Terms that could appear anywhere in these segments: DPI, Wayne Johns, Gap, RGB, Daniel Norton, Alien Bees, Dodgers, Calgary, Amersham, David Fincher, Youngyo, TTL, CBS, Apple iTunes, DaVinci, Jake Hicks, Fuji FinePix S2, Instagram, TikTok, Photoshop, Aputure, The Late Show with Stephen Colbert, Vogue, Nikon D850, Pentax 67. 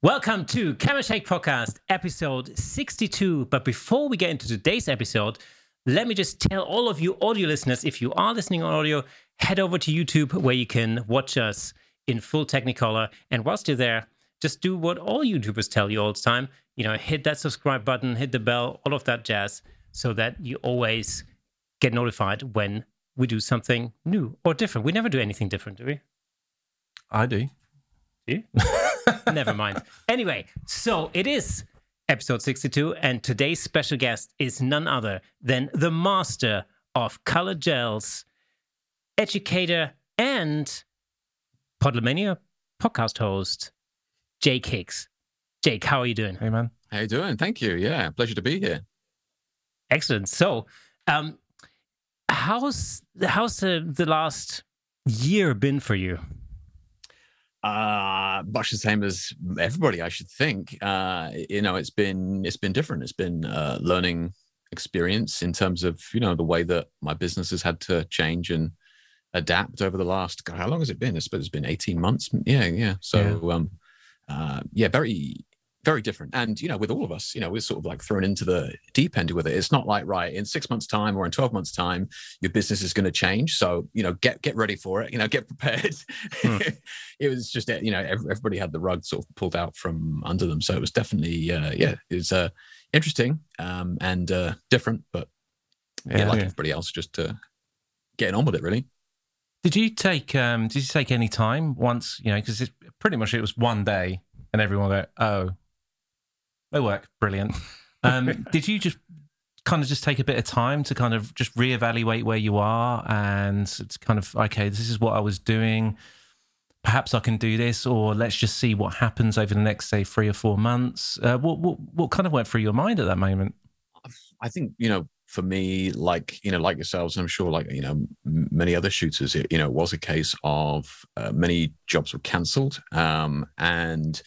Welcome to Camera Shake Podcast, episode 62. But before we get into today's episode, let me just tell all of you audio listeners, if you are listening on audio, head over to YouTube where you can watch us in full Technicolor. And whilst you're there, just do what all YouTubers tell you all the time. You know, hit that subscribe button, hit the bell, all of that jazz, so that you always get notified when we do something new or different. We never do anything different, do we? I do. Do you? Never mind. Anyway, so it is episode 62, and today's special guest is none other than the master of color gels, educator, and Podlomania podcast host, Jake Hicks. Jake, how are you doing? Hey, man. How you doing? Thank you. Yeah, pleasure to be here. Excellent. So, how's the last year been for you? Much the same as everybody, I should think. You know, it's been different. It's been a learning experience in terms of, you know, the way that my business has had to change and adapt over the last, God, how long has it been? I suppose it's been 18 months. Yeah. So, yeah. Very, very different. And, you know, with all of us, you know, we're sort of like thrown into the deep end with it. It's not like, right, in 6 months' time or in 12 months' time, your business is going to change. So, you know, get ready for it, you know, get prepared. It was just, you know, everybody had the rug sort of pulled out from under them. So it was definitely, it was interesting and different, but like everybody else, just getting on with it, really. Did you take any time once, you know, because pretty much it was one day and everyone went, oh, they work. Brilliant. Did you just kind of just take a bit of time to kind of just reevaluate where you are and it's kind of, okay, this is what I was doing. Perhaps I can do this, or let's just see what happens over the next, say, 3 or 4 months. What kind of went through your mind at that moment? I think, you know, for me, like, you know, like yourselves, and I'm sure like, you know, many other shooters, it, you know, it was a case of many jobs were cancelled. And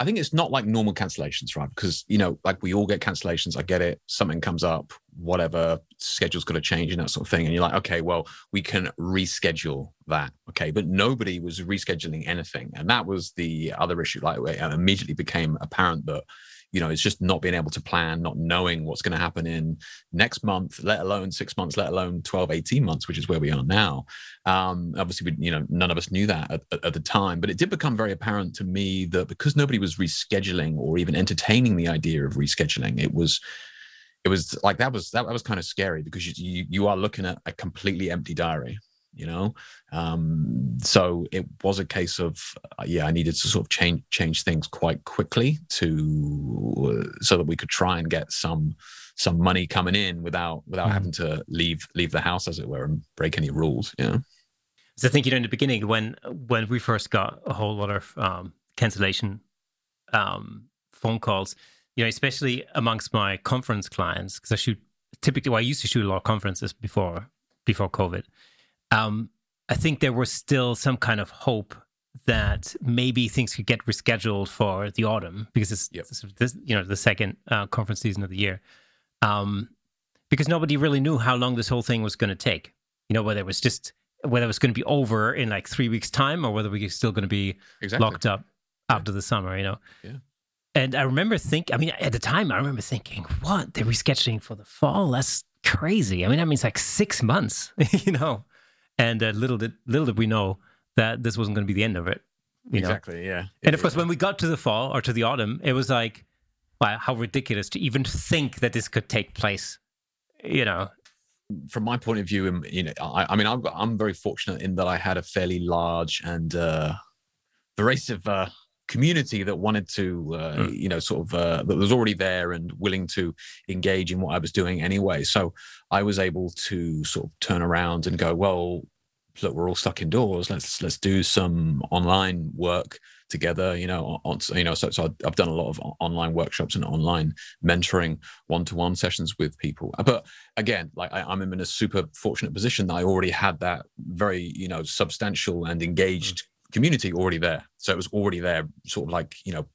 I think it's not like normal cancellations, right? Because, you know, like we all get cancellations. I get it. Something comes up, whatever, schedule's got to change and that sort of thing. And you're like, okay, well, we can reschedule that. Okay. But nobody was rescheduling anything. And that was the other issue. Like it immediately became apparent that, you know, it's just not being able to plan, not knowing what's going to happen in next month, let alone 6 months, let alone 12, 18 months, which is where we are now. Obviously, we, you know, none of us knew that at the time, but it did become very apparent to me that because nobody was rescheduling or even entertaining the idea of rescheduling, it was like that was kind of scary, because you are looking at a completely empty diary. You know, so it was a case of I needed to sort of change things quite quickly so that we could try and get some money coming in without having to leave the house, as it were, and break any rules. Yeah, you know? So I think, you know, in the beginning when we first got a whole lot of cancellation phone calls, you know, especially amongst my conference clients, because I used to shoot a lot of conferences before COVID. I think there was still some kind of hope that maybe things could get rescheduled for the autumn, because it's the second conference season of the year, because nobody really knew how long this whole thing was going to take. You know, whether it was going to be over in like 3 weeks' time, or whether we were still going to be locked up after the summer. You know, yeah. And I remember thinking, what, they're rescheduling for the fall? That's crazy. I mean, that means like 6 months. You know. And little did we know that this wasn't going to be the end of it. You know? Yeah. And of course, when we got to the fall or to the autumn, it was like, wow, how ridiculous to even think that this could take place. You know, from my point of view, you know, I'm very fortunate in that I had a fairly large and derisive community that wanted to, you know, sort of, that was already there and willing to engage in what I was doing anyway. So I was able to sort of turn around and go, well, look, we're all stuck indoors. Let's do some online work together. You know, so I've done a lot of online workshops and online mentoring, one-to-one sessions with people. But again, like I'm in a super fortunate position that I already had that very, you know, substantial and engaged community already there. So it was already there, sort of like, you know,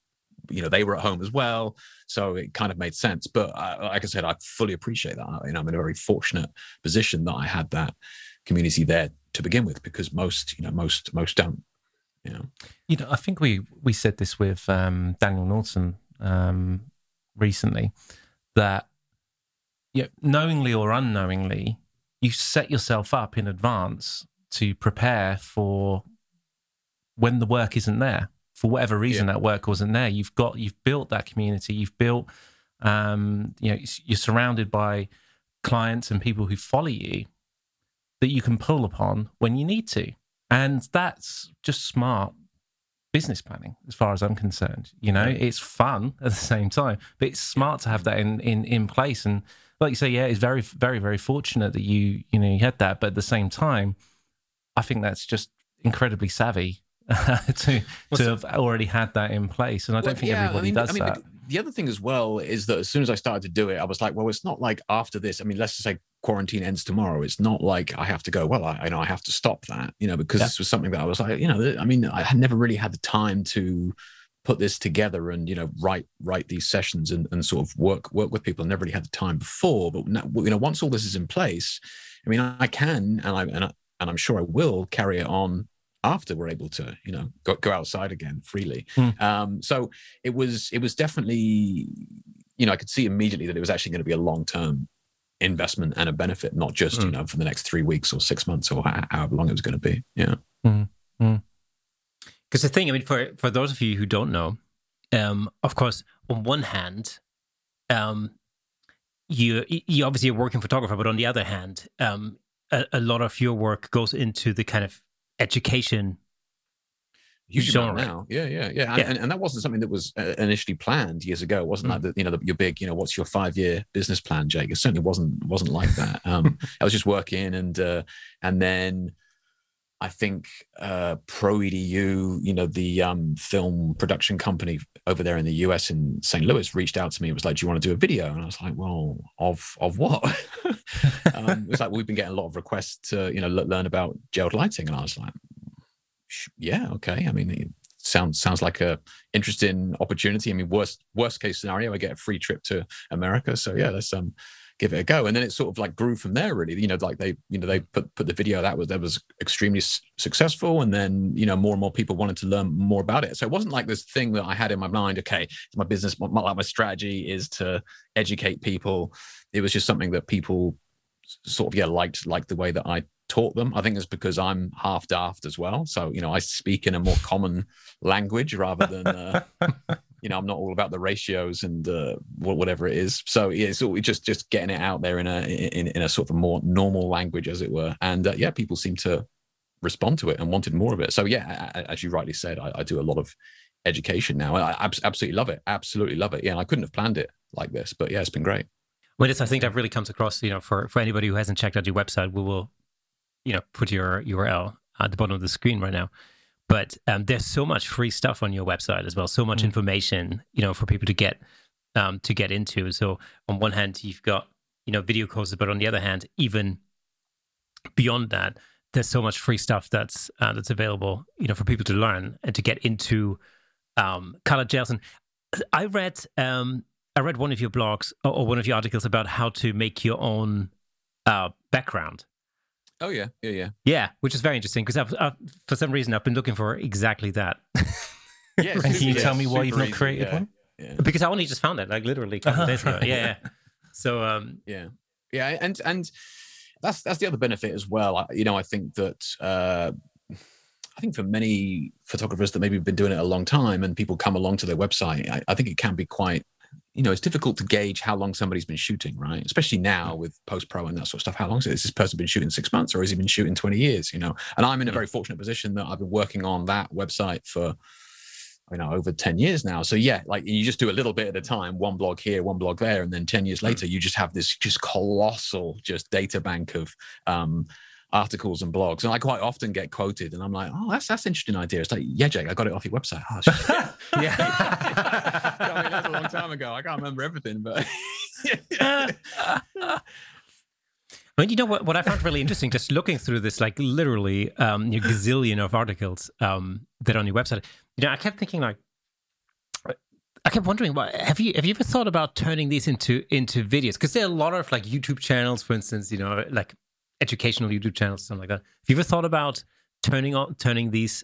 they were at home as well. So it kind of made sense. But like I said, I fully appreciate that. You know, I'm in a very fortunate position that I had that community there to begin with, because most, you know, most don't. Yeah. You know, I think we said this with Daniel Norton recently, that knowingly or unknowingly, you set yourself up in advance to prepare for when the work isn't there. For whatever reason, that work wasn't there. You've built that community. You've built, you're surrounded by clients and people who follow you that you can pull upon when you need to. And that's just smart business planning, as far as I'm concerned. You know, it's fun at the same time, but it's smart to have that in place. And like you say, it's very, very, very fortunate that you had that. But at the same time, I think that's just incredibly savvy to have already had that in place. And I don't think everybody does that. The other thing as well is that as soon as I started to do it, I was like, well, it's not like after this. I mean, let's just say quarantine ends tomorrow. It's not like I have to go, well, I know I have to stop that, because this was something that I was like, I had never really had the time to put this together and, write these sessions and sort of work with people. I never really had the time before. But, now, once all this is in place, I mean, I can, and I'm sure I will carry it on after we're able to, go outside again freely. So it was definitely, I could see immediately that it was actually going to be a long-term investment and a benefit, not just, for the next 3 weeks or 6 months or however long it was going to be. Yeah. Because the thing, for those of you who don't know, of course, on one hand, you obviously are a working photographer, but on the other hand, a lot of your work goes into the kind of education genre now. Yeah. And that wasn't something that was initially planned years ago. It wasn't like that, your big, what's your 5-year business plan, Jake? It certainly wasn't like that. I was just working and then I think ProEDU, the film production company over there in the US in St. Louis, reached out to me and was like, do you want to do a video? And I was like, well, of what? It's like, we've been getting a lot of requests to, learn about gelled lighting. And I was like, yeah, okay. I mean, it sounds like a interesting opportunity. I mean, worst case scenario, I get a free trip to America. So yeah, let's give it a go. And then it sort of like grew from there, really. They put the video that was extremely successful. And then, more and more people wanted to learn more about it. So it wasn't like this thing that I had in my mind, okay, my business, my strategy is to educate people. It was just something that people sort of, liked the way that I taught them. I think it's because I'm half daft as well. So, I speak in a more common language rather than, I'm not all about the ratios and whatever it is. So yeah, it's all just getting it out there in a sort of more normal language, as it were. And people seem to respond to it and wanted more of it. So yeah, as you rightly said, I do a lot of education now. I absolutely love it. Yeah, and I couldn't have planned it like this, but yeah, it's been great. Well, I think that really comes across, for anybody who hasn't checked out your website, we will, put your URL at the bottom of the screen right now. But there's so much free stuff on your website as well, so much information, for people to get into. So on one hand, you've got, video courses, but on the other hand, even beyond that, there's so much free stuff that's available, for people to learn and to get into color gels. And I read one of your blogs or one of your articles about how to make your own background. Oh, yeah. Yeah, which is very interesting because I've, for some reason, I've been looking for exactly that. Yeah, and can you tell me why you've not created one? Yeah. Because I only just found it, like literally a couple of days ago. Yeah. So, Yeah, and that's the other benefit as well. I think that, for many photographers that maybe have been doing it a long time and people come along to their website, I think it can be quite... it's difficult to gauge how long somebody's been shooting, right? Especially now with post-pro and that sort of stuff. How long has this person been shooting? 6 months, or has he been shooting 20 years, And I'm in a very fortunate position that I've been working on that website for, over 10 years now. So yeah, like you just do a little bit at a time, one blog here, one blog there. And then 10 years later, you just have this just colossal data bank of articles and blogs. And I quite often get quoted and I'm like, oh, that's an interesting idea. It's like, yeah, Jake, I got it off your website. Oh, yeah. I mean, that's a long time ago. I can't remember everything, but... I mean, what I found really interesting, just looking through this, like literally your gazillion of articles that are on your website, I kept thinking I kept wondering, have you ever thought about turning these into videos? Because there are a lot of like YouTube channels, for instance, like educational YouTube channels, something like that. Have you ever thought about turning these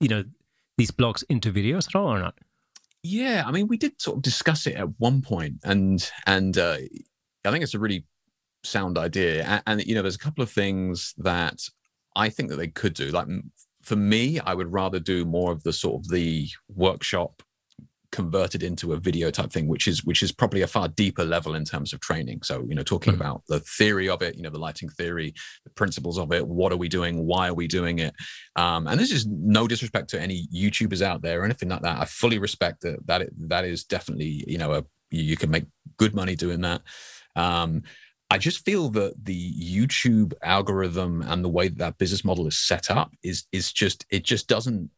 you know, these blogs into videos at all or not? Yeah, I mean, we did sort of discuss it at one point, and I think it's a really sound idea. And you know, there's a couple of things that I think that they could do. Like for me, I would rather do more of the sort of the workshop converted into a video type thing, which is probably a far deeper level in terms of training. So, you know, talking about the theory of it, you know, the lighting theory, the principles of it, what are we doing? Why are we doing it? And this is no disrespect to any YouTubers out there or anything like that. I fully respect that is definitely, you know, you can make good money doing that. I just feel that the YouTube algorithm and the way that business model is set up doesn't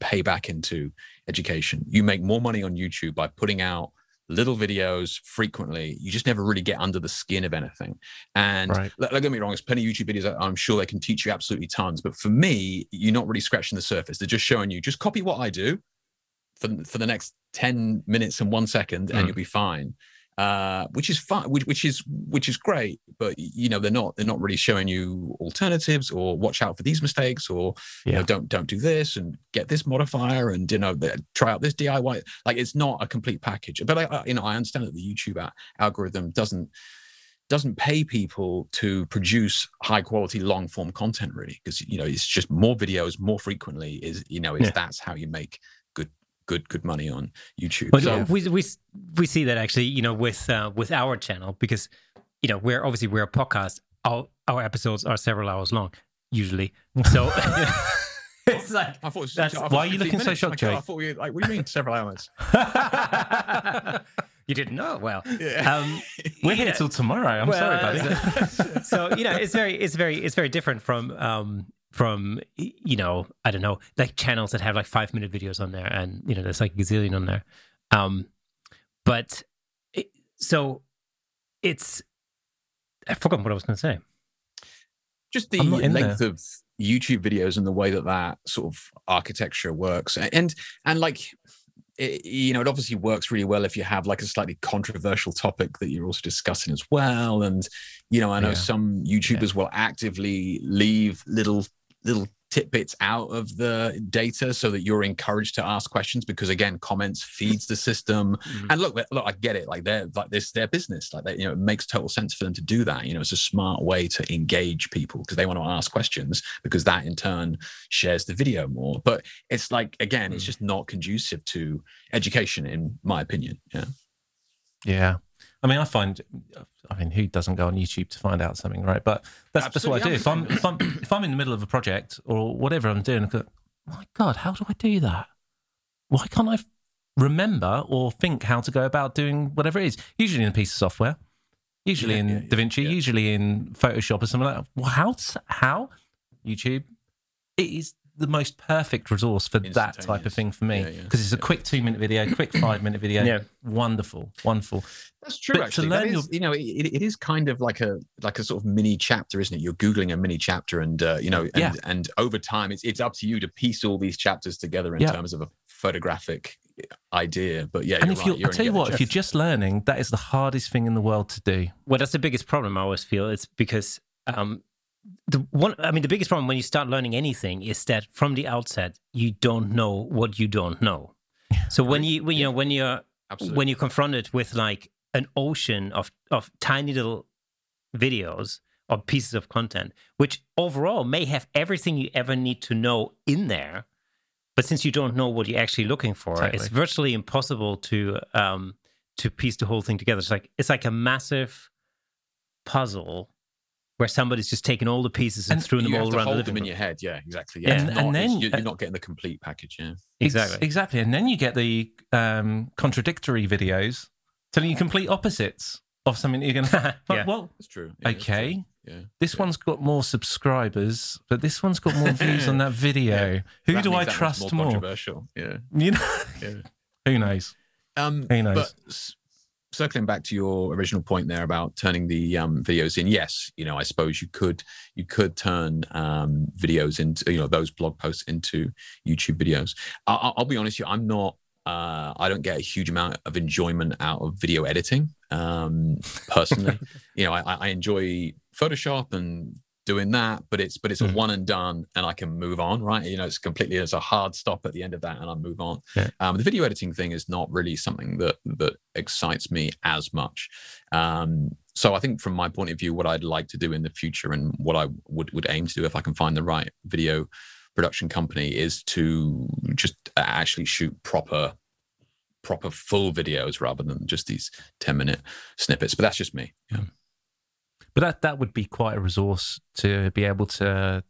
pay back into education. You make more money on YouTube by putting out little videos frequently. You just never really get under the skin of anything. And right. Don't get me wrong, there's plenty of YouTube videos that I'm sure they can teach you absolutely tons. But for me, you're not really scratching the surface. They're just showing you, just copy what I do for the next 10 minutes and 1 second and you'll be fine. Which is fun, which is great, but you know they're not really showing you alternatives or watch out for these mistakes or you know, don't do this and get this modifier and you know try out this DIY. Like it's not a complete package. But I understand that the YouTube algorithm doesn't pay people to produce high quality long form content really, because you know it's just more videos more frequently is you know that's how you make good money on YouTube. But so. We see that actually, you know, with our channel, because you know we're a podcast. Our episodes are several hours long usually. So it's like I thought. Why are you looking so shocked, Jake? I thought we like. What do you mean several hours? You didn't know? Well, we're here till tomorrow. I'm sorry, buddy. So you know, it's very different from you know I don't know like channels that have like 5-minute videos on there and you know there's like a gazillion on there but I forgot what I was going to say. Just the length of YouTube videos and the way that sort of architecture works and like it, you know, it obviously works really well if you have like a slightly controversial topic that you're also discussing as well. And you know I know some YouTubers will actively leave little tidbits out of the data so that you're encouraged to ask questions, because again, comments feeds the system. And look, I get it. Like their business, like that, you know, it makes total sense for them to do that. You know, it's a smart way to engage people because they want to ask questions, because that in turn shares the video more. But it's like, again, it's just not conducive to education in my opinion. Yeah. Yeah. I mean, I mean, who doesn't go on YouTube to find out something, right? But that's what I do. If I'm in the middle of a project or whatever I'm doing, I go, my God, how do I do that? Why can't I remember or think how to go about doing whatever it is? Usually in a piece of software, usually in DaVinci, usually in Photoshop or something like that. Well, how? YouTube. It is the most perfect resource for that type of thing for me, because it's a quick 2-minute video, quick 5-minute video. Wonderful. That's true. But actually, it is kind of like a sort of mini chapter, isn't it? You're googling a mini chapter, and and over time, it's up to you to piece all these chapters together in terms of a photographic idea. But yeah, and if you're just learning, that is the hardest thing in the world to do. Well, that's the biggest problem I always feel. It's because the biggest problem when you start learning anything is that from the outset you don't know what you don't know. So when you're confronted with like an ocean of tiny little videos or pieces of content, which overall may have everything you ever need to know in there, but since you don't know what you're actually looking for, it's virtually impossible to piece the whole thing together. It's like a massive puzzle where somebody's just taken all the pieces and threw them all around. You hold them in your head, yeah, exactly. Yeah. And then you're not getting the complete package, yeah. Exactly. And then you get the contradictory videos telling you complete opposites of something that you're going to... Well, it's true. Yeah, okay, it's true. Yeah. This one's got more subscribers, but this one's got more views on that video. Yeah. Who do I trust more? Controversial, yeah. You know? Yeah. Who knows? Who knows? But, circling back to your original point there about turning the videos in, yes, you know, I suppose you could turn videos into, you know, those blog posts into YouTube videos. I'll be honest with you, I'm not. I don't get a huge amount of enjoyment out of video editing personally. You know, I enjoy Photoshop and doing that, but it's a one and done, and I can move on, right? You know, it's completely, there's a hard stop at the end of that, and I move on. Yeah. The video editing thing is not really something that excites me as much. So I think from my point of view, what I'd like to do in the future and what I would aim to do if I can find the right video production company is to just actually shoot proper full videos rather than just these 10-minute snippets. But that's just me. Yeah. But that would be quite a resource to be able to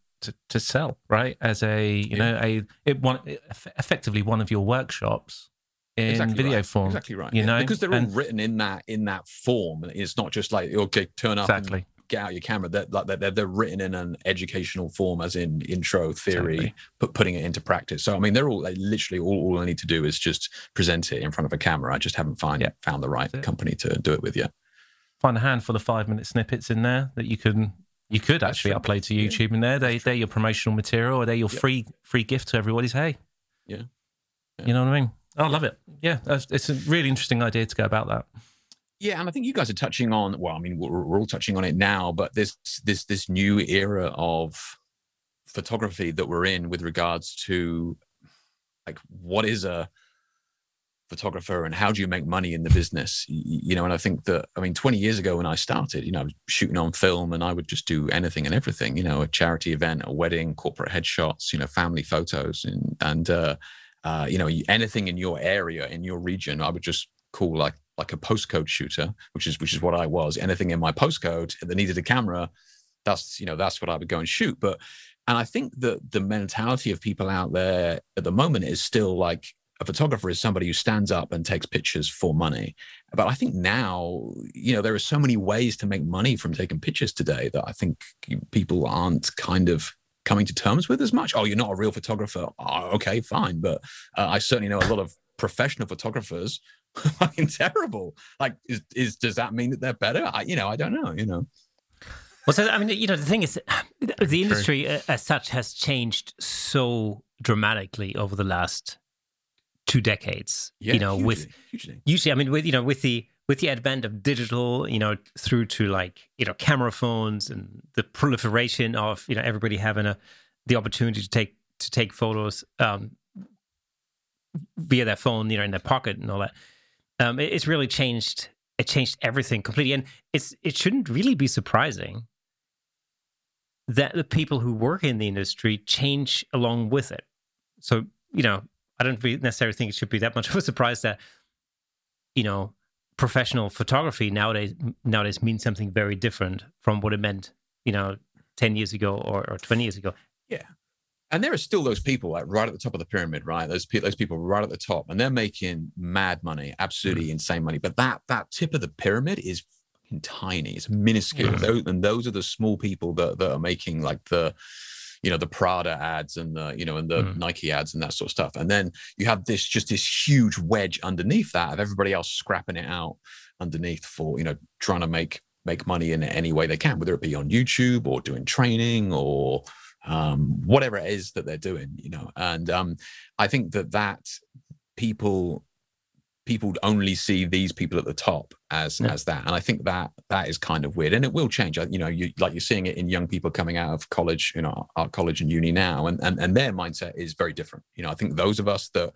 sell, right? As a effectively one of your workshops in video form. Exactly right. You know, because they're all written in that form. It's not just like, okay, turn up and get out your camera. They're written in an educational form, as in intro theory, but putting it into practice. So I mean, they're literally all I need to do is just present it in front of a camera. I just haven't found the right company to do it with yet. Find a handful of 5-minute snippets in there that you could actually upload to YouTube. In there, they're your promotional material, or they're your free gift to everybody's. Hey, yeah, you know what I mean? I love it. Yeah, it's a really interesting idea to go about that. Yeah, and I think you guys are touching on. Well, I mean, we're all touching on it now, but this new era of photography that we're in with regards to like what is a photographer and how do you make money in the business, you know? And I think that, I mean, 20 years ago when I started, you know, I was shooting on film and I would just do anything and everything, you know, a charity event, a wedding, corporate headshots, you know, family photos and you know, anything in your area, in your region, I would just call like a postcode shooter, which is what I was. Anything in my postcode that needed a camera, that's what I would go and shoot. And I think that the mentality of people out there at the moment is still like, a photographer is somebody who stands up and takes pictures for money. But I think now, you know, there are so many ways to make money from taking pictures today that I think people aren't kind of coming to terms with as much. Oh, you're not a real photographer. Oh, okay, fine. But I certainly know a lot of professional photographers who are fucking terrible. Like, does that mean that they're better? I don't know, you know. Well, so, I mean, you know, the thing is, the industry as such has changed so dramatically over the last 2 decades, hugely. Usually, I mean, with the advent of digital, you know, through to like, you know, camera phones and the proliferation of, you know, everybody having the opportunity to take photos via their phone, you know, in their pocket and all that. It's really changed. It changed everything completely, and it shouldn't really be surprising that the people who work in the industry change along with it. So, you know, I don't necessarily think it should be that much of a surprise that, you know, professional photography nowadays means something very different from what it meant, you know, 10 years ago or 20 years ago. Yeah. And there are still those people like right at the top of the pyramid, right? Those people right at the top, and they're making mad money, absolutely insane money. But that tip of the pyramid is fucking tiny. It's minuscule. And those are the small people that are making like the, you know, the Prada ads and the, you know, and the Nike ads and that sort of stuff. And then you have this huge wedge underneath that of everybody else scrapping it out underneath for, you know, trying to make money in any way they can, whether it be on YouTube or doing training or whatever it is that they're doing, you know. And I think that people only see these people at the top as that, and I think that is kind of weird, and it will change. You know, you're seeing it in young people coming out of college, you know, art college and uni now, and their mindset is very different. You know, I think those of us that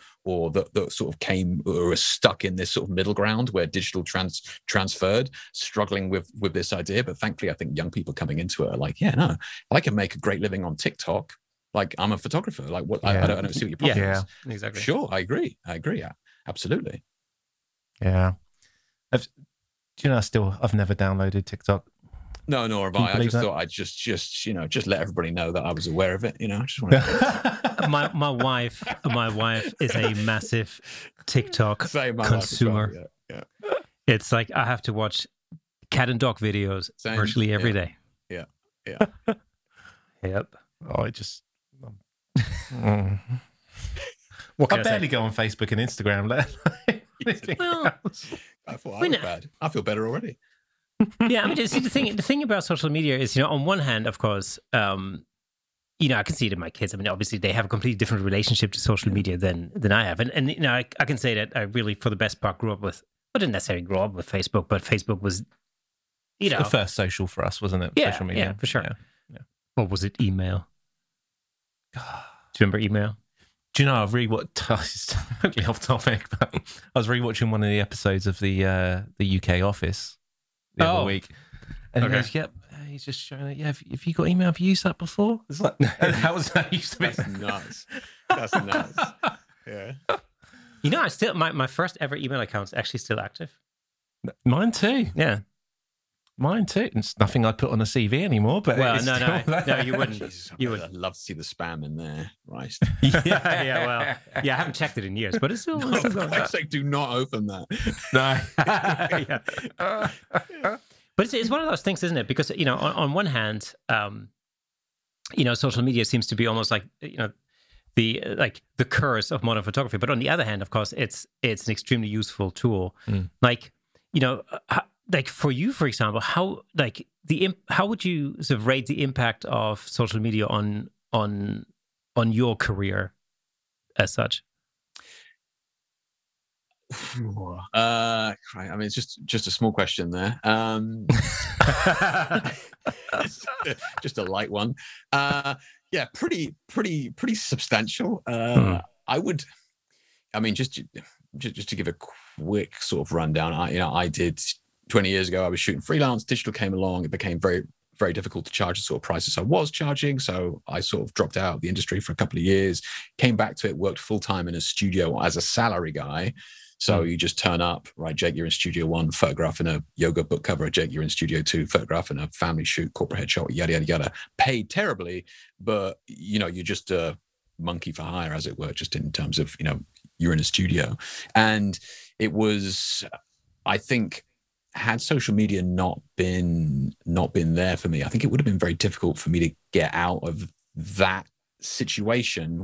sort of came or are stuck in this sort of middle ground where digital transferred, struggling with this idea, but thankfully, I think young people coming into it are like, yeah, no, I can make a great living on TikTok. Like, I'm a photographer. Like, what? Yeah. I don't see what your problem is. Yeah, exactly. Sure, I agree. Yeah, absolutely. Yeah. I've never downloaded TikTok. No, nor have I. I just thought I'd just, you know, just let everybody know that I was aware of it. You know, I just want to. my wife is a massive TikTok consumer. Well, yeah. It's like I have to watch cat and dog videos virtually every day. Yeah, yeah. Yep. Oh, I barely go on Facebook and Instagram. I feel better already. Yeah, I mean, the thing about social media is, you know, on one hand, of course, you know, I can see it in my kids. I mean, obviously, they have a completely different relationship to social media than I have, and you know, I can say that I really, for the best part, didn't necessarily grow up with Facebook, but Facebook was, you know, the first social for us, wasn't it? Yeah, social media, yeah, for sure. Yeah. Or was it email? Do you remember email? Do you know, I've rewatched, totally off topic, but I was rewatching one of the episodes of the UK Office the other week. And he goes, yep, he's just showing it. Yeah, have you got email? Have you used that before? It's like, that used to be. That's nuts. That's nuts. Yeah. You know, I still, my first ever email account is actually still active. Mine too. Yeah. Mine too. It's nothing I'd put on a CV anymore, but no, you wouldn't. Jesus, I'd love to see the spam in there, right? I haven't checked it in years, but it's still. No, for Christ's sake, do not open that. No. But it's one of those things, isn't it? Because you know, on one hand, you know, social media seems to be almost like the curse of modern photography. But on the other hand, of course, it's an extremely useful tool. Mm. Like you know. Like for you, for example, how would you sort of rate the impact of social media on your career as such? I mean, it's just a small question there. Just a light one. Yeah, pretty substantial. Just to give a quick sort of rundown. I did. 20 years ago, I was shooting freelance. Digital came along. It became very, very difficult to charge the sort of prices I was charging. So I sort of dropped out of the industry for a couple of years, came back to it, worked full time in a studio as a salary guy. So you just turn up, right, Jake, you're in studio one, photographing a yoga book cover. Jake, you're in studio two, photographing a family shoot, corporate headshot, yada, yada, yada. Paid terribly, but, you know, you're just a monkey for hire, as it were, just in terms of, you know, you're in a studio. And it was, I think... had social media not been there for me, I think it would have been very difficult for me to get out of that situation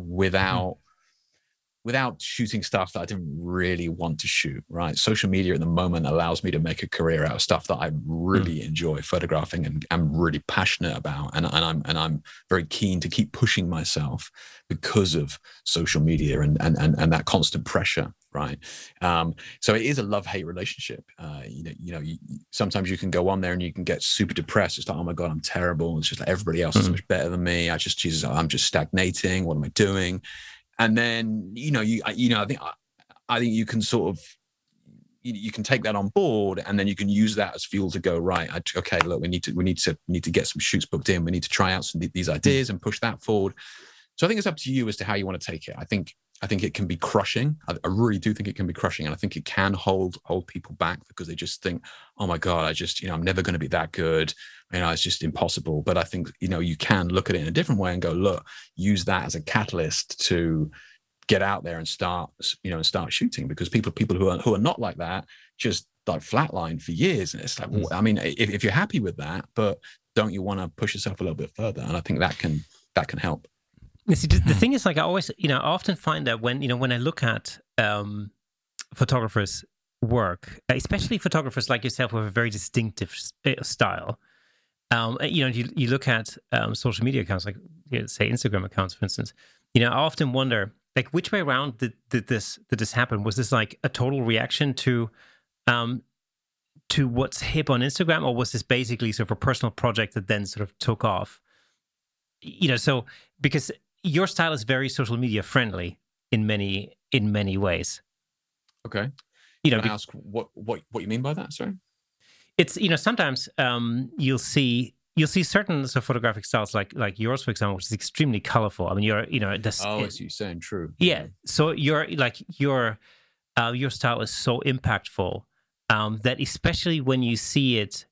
without shooting stuff that I didn't really want to shoot, right? Social media at the moment allows me to make a career out of stuff that I really enjoy photographing and I'm really passionate about. And I'm very keen to keep pushing myself because of social media and that constant pressure, right? So it is a love-hate relationship. You know, sometimes you can go on there and you can get super depressed. It's like, oh my God, I'm terrible. It's just like everybody else is much better than me. I'm just stagnating. What am I doing? And then, you know, I think you can sort of, you can take that on board and then you can use that as fuel to go, right, okay, look, we need to get some shoots booked in. We need to try out some of these ideas and push that forward. So I think it's up to you as to how you want to take it. I think it can be crushing. I really do think it can be crushing. And I think it can hold people back because they just think, oh my God, I'm never going to be that good. You know, it's just impossible. But I think, you know, you can look at it in a different way and go, look, use that as a catalyst to get out there and start shooting, because people who are not like that just like flatline for years. And it's like, well, I mean, if you're happy with that, but don't you want to push yourself a little bit further? And I think that can help. See, the thing is, like, I always, you know, I often find that when I look at photographers' work, especially photographers like yourself with a very distinctive style, you know, you look at social media accounts, like, you know, say Instagram accounts, for instance, you know, I often wonder, like, which way around did this happen? Was this like a total reaction to what's hip on Instagram, or was this basically sort of a personal project that then sort of took off? You know, so because your style is very social media friendly in many ways. Okay. You know, ask what you mean by that? Sorry. It's, you know, sometimes you'll see certain sort of photographic styles like yours, for example, which is extremely colorful. I mean, you're, you know, this. Oh, as you're saying, true. Yeah. So you're like your style is so impactful that especially when you see it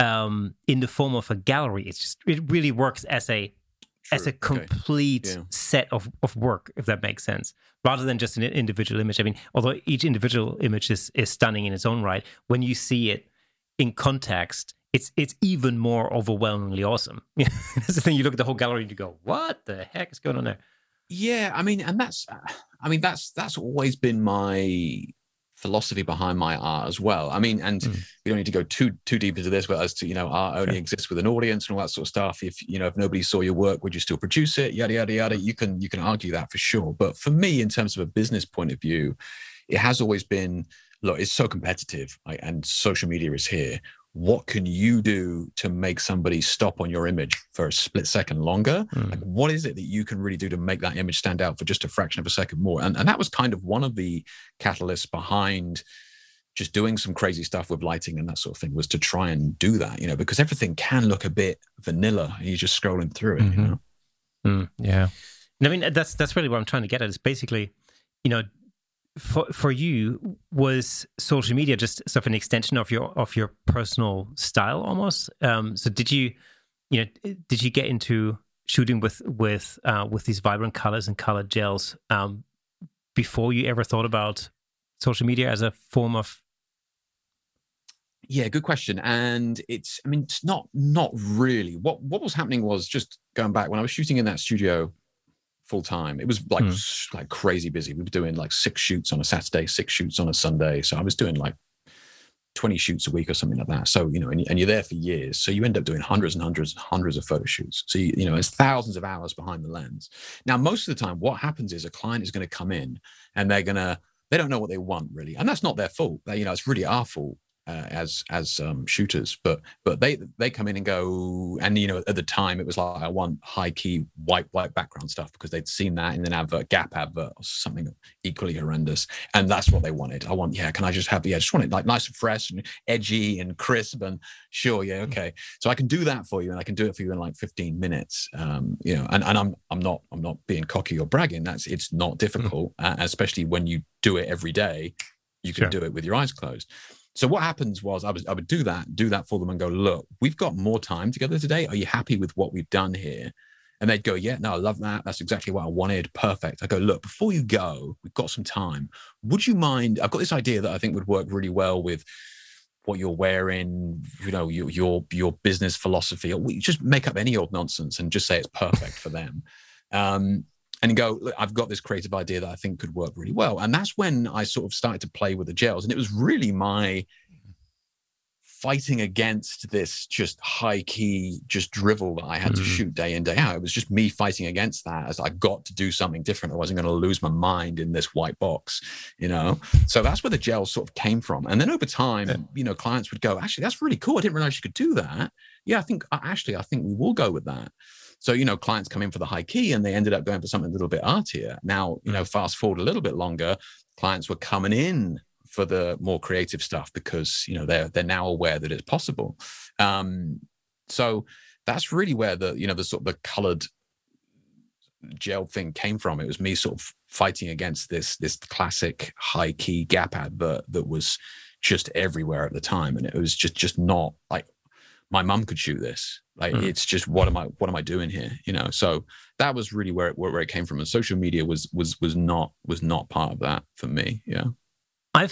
in the form of a gallery, it really works as a. True. As a complete set of work, if that makes sense, rather than just an individual image. I mean, although each individual image is stunning in its own right, when you see it in context, it's even more overwhelmingly awesome. That's the thing. You look at the whole gallery and you go, "What the heck is going on there?" Yeah, I mean, and that's always been my philosophy behind my art as well. I mean, and we don't need to go too deep into this, but as to, you know, art only exists with an audience and all that sort of stuff. If, you know, if nobody saw your work, would you still produce it? Yada, yada, yada. You can argue that for sure. But for me, in terms of a business point of view, it has always been, look, it's so competitive, right? And social media is here. what can you do to make somebody stop on your image for a split second longer? Like, what is it that you can really do to make that image stand out for just a fraction of a second more? And that was kind of one of the catalysts behind just doing some crazy stuff with lighting and that sort of thing, was to try and do that, you know, because everything can look a bit vanilla. You're just scrolling through it, you know? Yeah. And I mean, that's really what I'm trying to get at, is basically, you know, for you, was social media just sort of an extension of your personal style almost? So did you, you know, did you get into shooting with these vibrant colors and color gels before you ever thought about social media as a form of? Yeah, good question. And it's, I mean, it's not really. What was happening was, just going back when I was shooting in that studio full time, it was like like crazy busy. We were doing like 6 shoots on a Saturday, 6 shoots on a Sunday. So I was doing like 20 shoots a week or something like that. So, you know, and you're there for years. So you end up doing hundreds and hundreds and hundreds of photo shoots. So, you know, it's thousands of hours behind the lens. Now, most of the time, what happens is a client is going to come in and they're going to, they don't know what they want really. And that's not their fault. They, you know, it's really our fault as shooters, but they come in and go, and you know, at the time it was like, I want high key white background stuff, because they'd seen that in an advert, Gap advert or something equally horrendous, and that's what they wanted. I want, yeah, can I just have, yeah, I just want it like nice and fresh and edgy and crisp, and sure, yeah, okay, so I can do that for you, and I can do it for you in like 15 minutes, you know, and I'm not being cocky or bragging. That's, it's not difficult, especially when you do it every day. You can do it with your eyes closed. So what happens was I would do that for them and go, look, we've got more time together today. Are you happy with what we've done here? And they'd go, yeah, no, I love that. That's exactly what I wanted. Perfect. I go, look, before you go, we've got some time. Would you mind? I've got this idea that I think would work really well with what you're wearing, you know, your business philosophy. Or we just make up any old nonsense and just say it's perfect for them. And go, look, I've got this creative idea that I think could work really well. And that's when I sort of started to play with the gels. And it was really my fighting against this just high key, just drivel that I had to shoot day in, day out. It was just me fighting against that, as I got to do something different. I wasn't going to lose my mind in this white box, you know? So that's where the gels sort of came from. And then over time, you know, clients would go, actually, that's really cool. I didn't realize you could do that. Yeah, I think we will go with that. So, you know, clients come in for the high key and they ended up going for something a little bit artier. Now, you know, fast forward a little bit longer, clients were coming in for the more creative stuff because, you know, they're now aware that it's possible. So that's really where the, you know, the sort of the colored gel thing came from. It was me sort of fighting against this classic high key Gap advert that was just everywhere at the time. And it was just not like, my mum could shoot this. Like, it's just, what am I doing here? You know, so that was really where it came from. And social media was not part of that for me. Yeah. I'm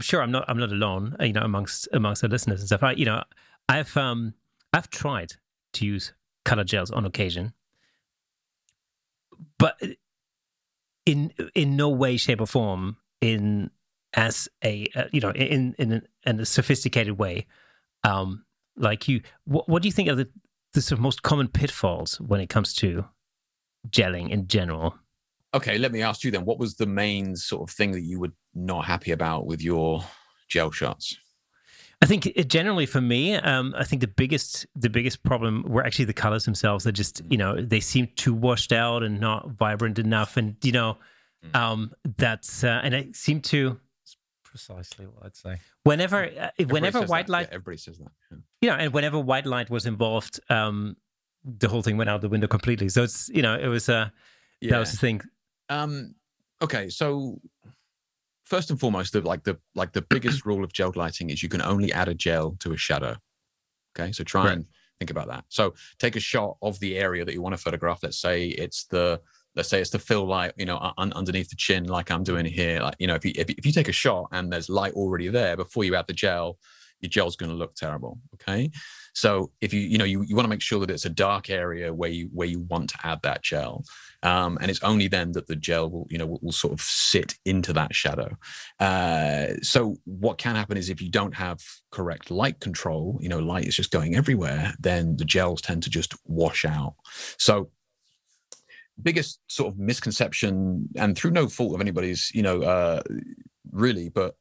sure I'm not alone, you know, amongst the listeners and stuff. I've tried to use color gels on occasion, but in no way, shape or form in a sophisticated way. Like you, what do you think are the sort of most common pitfalls when it comes to gelling in general? Okay, let me ask you then, what was the main sort of thing that you were not happy about with your gel shots? I think generally for me, I think the biggest problem were actually the colors themselves. They just, you know, they seem too washed out and not vibrant enough, and you know, that's and it seemed to. Precisely what I'd say. Whenever white light, yeah, everybody says that. Yeah. You know, and whenever white light was involved, the whole thing went out the window completely. So it's, you know, it was that was the thing. Okay, so first and foremost, the biggest rule of gel lighting is you can only add a gel to a shadow. Okay, so try and think about that. So take a shot of the area that you want to photograph. Let's say it's the fill light, you know, underneath the chin, like I'm doing here. Like, you know, if you take a shot and there's light already there before you add the gel, your gel's going to look terrible. Okay, so if you want to make sure that it's a dark area where you want to add that gel, and it's only then that the gel will sort of sit into that shadow. So what can happen is if you don't have correct light control, you know, light is just going everywhere, then the gels tend to just wash out. So biggest sort of misconception, and through no fault of anybody's, you know, really, but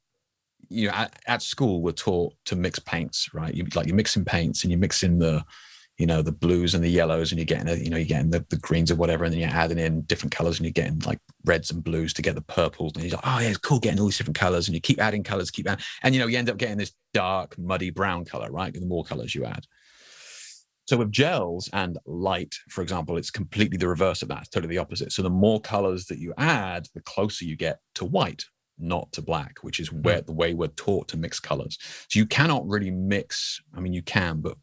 you know, at school we're taught to mix paints, right? You're mixing paints and you're mixing the, you know, the blues and the yellows, and you're getting, you know, you're getting the greens or whatever, and then you're adding in different colors, and you're getting like reds and blues to get the purples. And you're like, oh yeah, it's cool getting all these different colors, and you keep adding colors, and you know, you end up getting this dark, muddy brown color, right? The more colors you add. So with gels and light, for example, it's completely the reverse of that. It's totally the opposite. So the more colors that you add, the closer you get to white, not to black, which is where the way we're taught to mix colors. So you cannot really mix. I mean, you can, but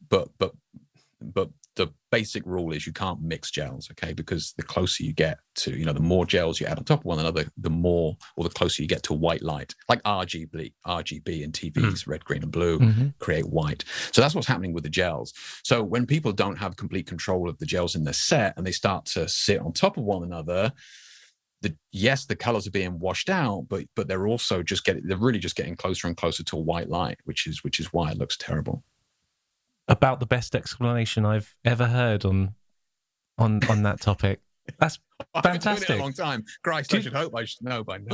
the basic rule is you can't mix gels, okay? Because the closer you get to, you know, the more gels you add on top of one another, the more, or the closer you get to white light, like RGB and TVs, red, green, and blue, create white. So that's what's happening with the gels. So when people don't have complete control of the gels in their set and they start to sit on top of one another, the colors are being washed out, but they're also just getting closer and closer to white light, which is why it looks terrible. About the best explanation I've ever heard on that topic. That's fantastic. I've been doing it a long time. Christ, I should hope I should know by now.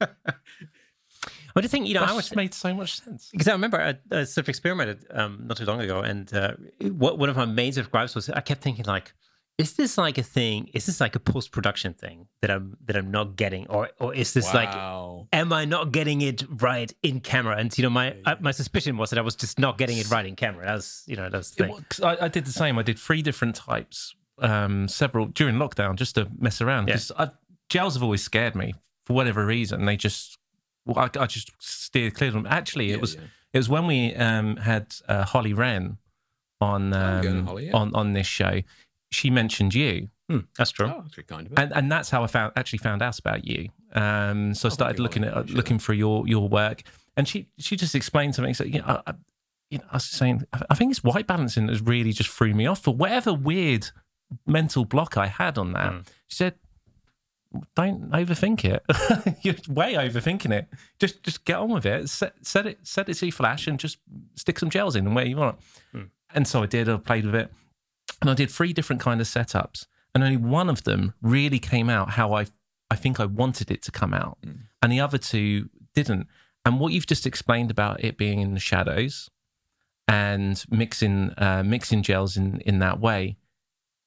Well, I think, you know, that just made so much sense. Because I remember I sort of experimented not too long ago, and one of my main sort of gripes was I kept thinking, like, is this like a thing? Is this like a post-production thing that I'm not getting, or is this like, am I not getting it right in camera? And you know, my suspicion was that I was just not getting it right in camera. That's the thing. I did the same. I did 3 different types, several during lockdown, just to mess around. Because gels have always scared me for whatever reason. They just, I just steered clear of them. Actually, it was when we had Holly Wren on this show. She mentioned you. That's true. Oh, that's kind of it. And that's how I found out about you. So I started looking for your work, and she just explained something. So I was saying, I think it's white balancing that really just threw me off for whatever weird mental block I had on that. She said, "Don't overthink it. You're way overthinking it. Just get on with it. Set it to flash and just stick some gels in and where you want." And so I did. I played with it. And I did 3 different kind of setups, and only one of them really came out how I think I wanted it to come out, and the other 2 didn't. And what you've just explained about it being in the shadows and mixing gels in that way,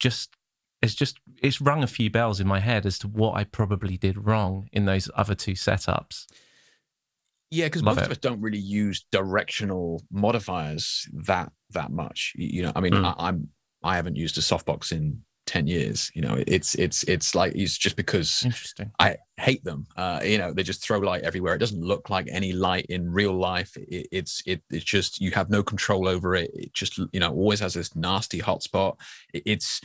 it's rung a few bells in my head as to what I probably did wrong in those other 2 setups. Yeah, because most of us don't really use directional modifiers that much. You know, I mean, I haven't used a softbox in 10 years. You know, it's like, it's just because I hate them. You know, they just throw light everywhere. It doesn't look like any light in real life. It's just, you have no control over it. It just, you know, always has this nasty hotspot. It's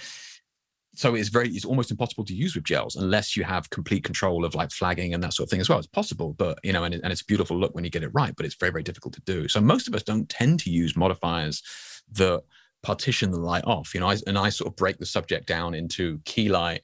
almost impossible to use with gels unless you have complete control of like flagging and that sort of thing as well. It's possible, but you know, and it's a beautiful look when you get it right, but it's very, very difficult to do. So most of us don't tend to use modifiers that partition the light off, you know, and I sort of break the subject down into key light,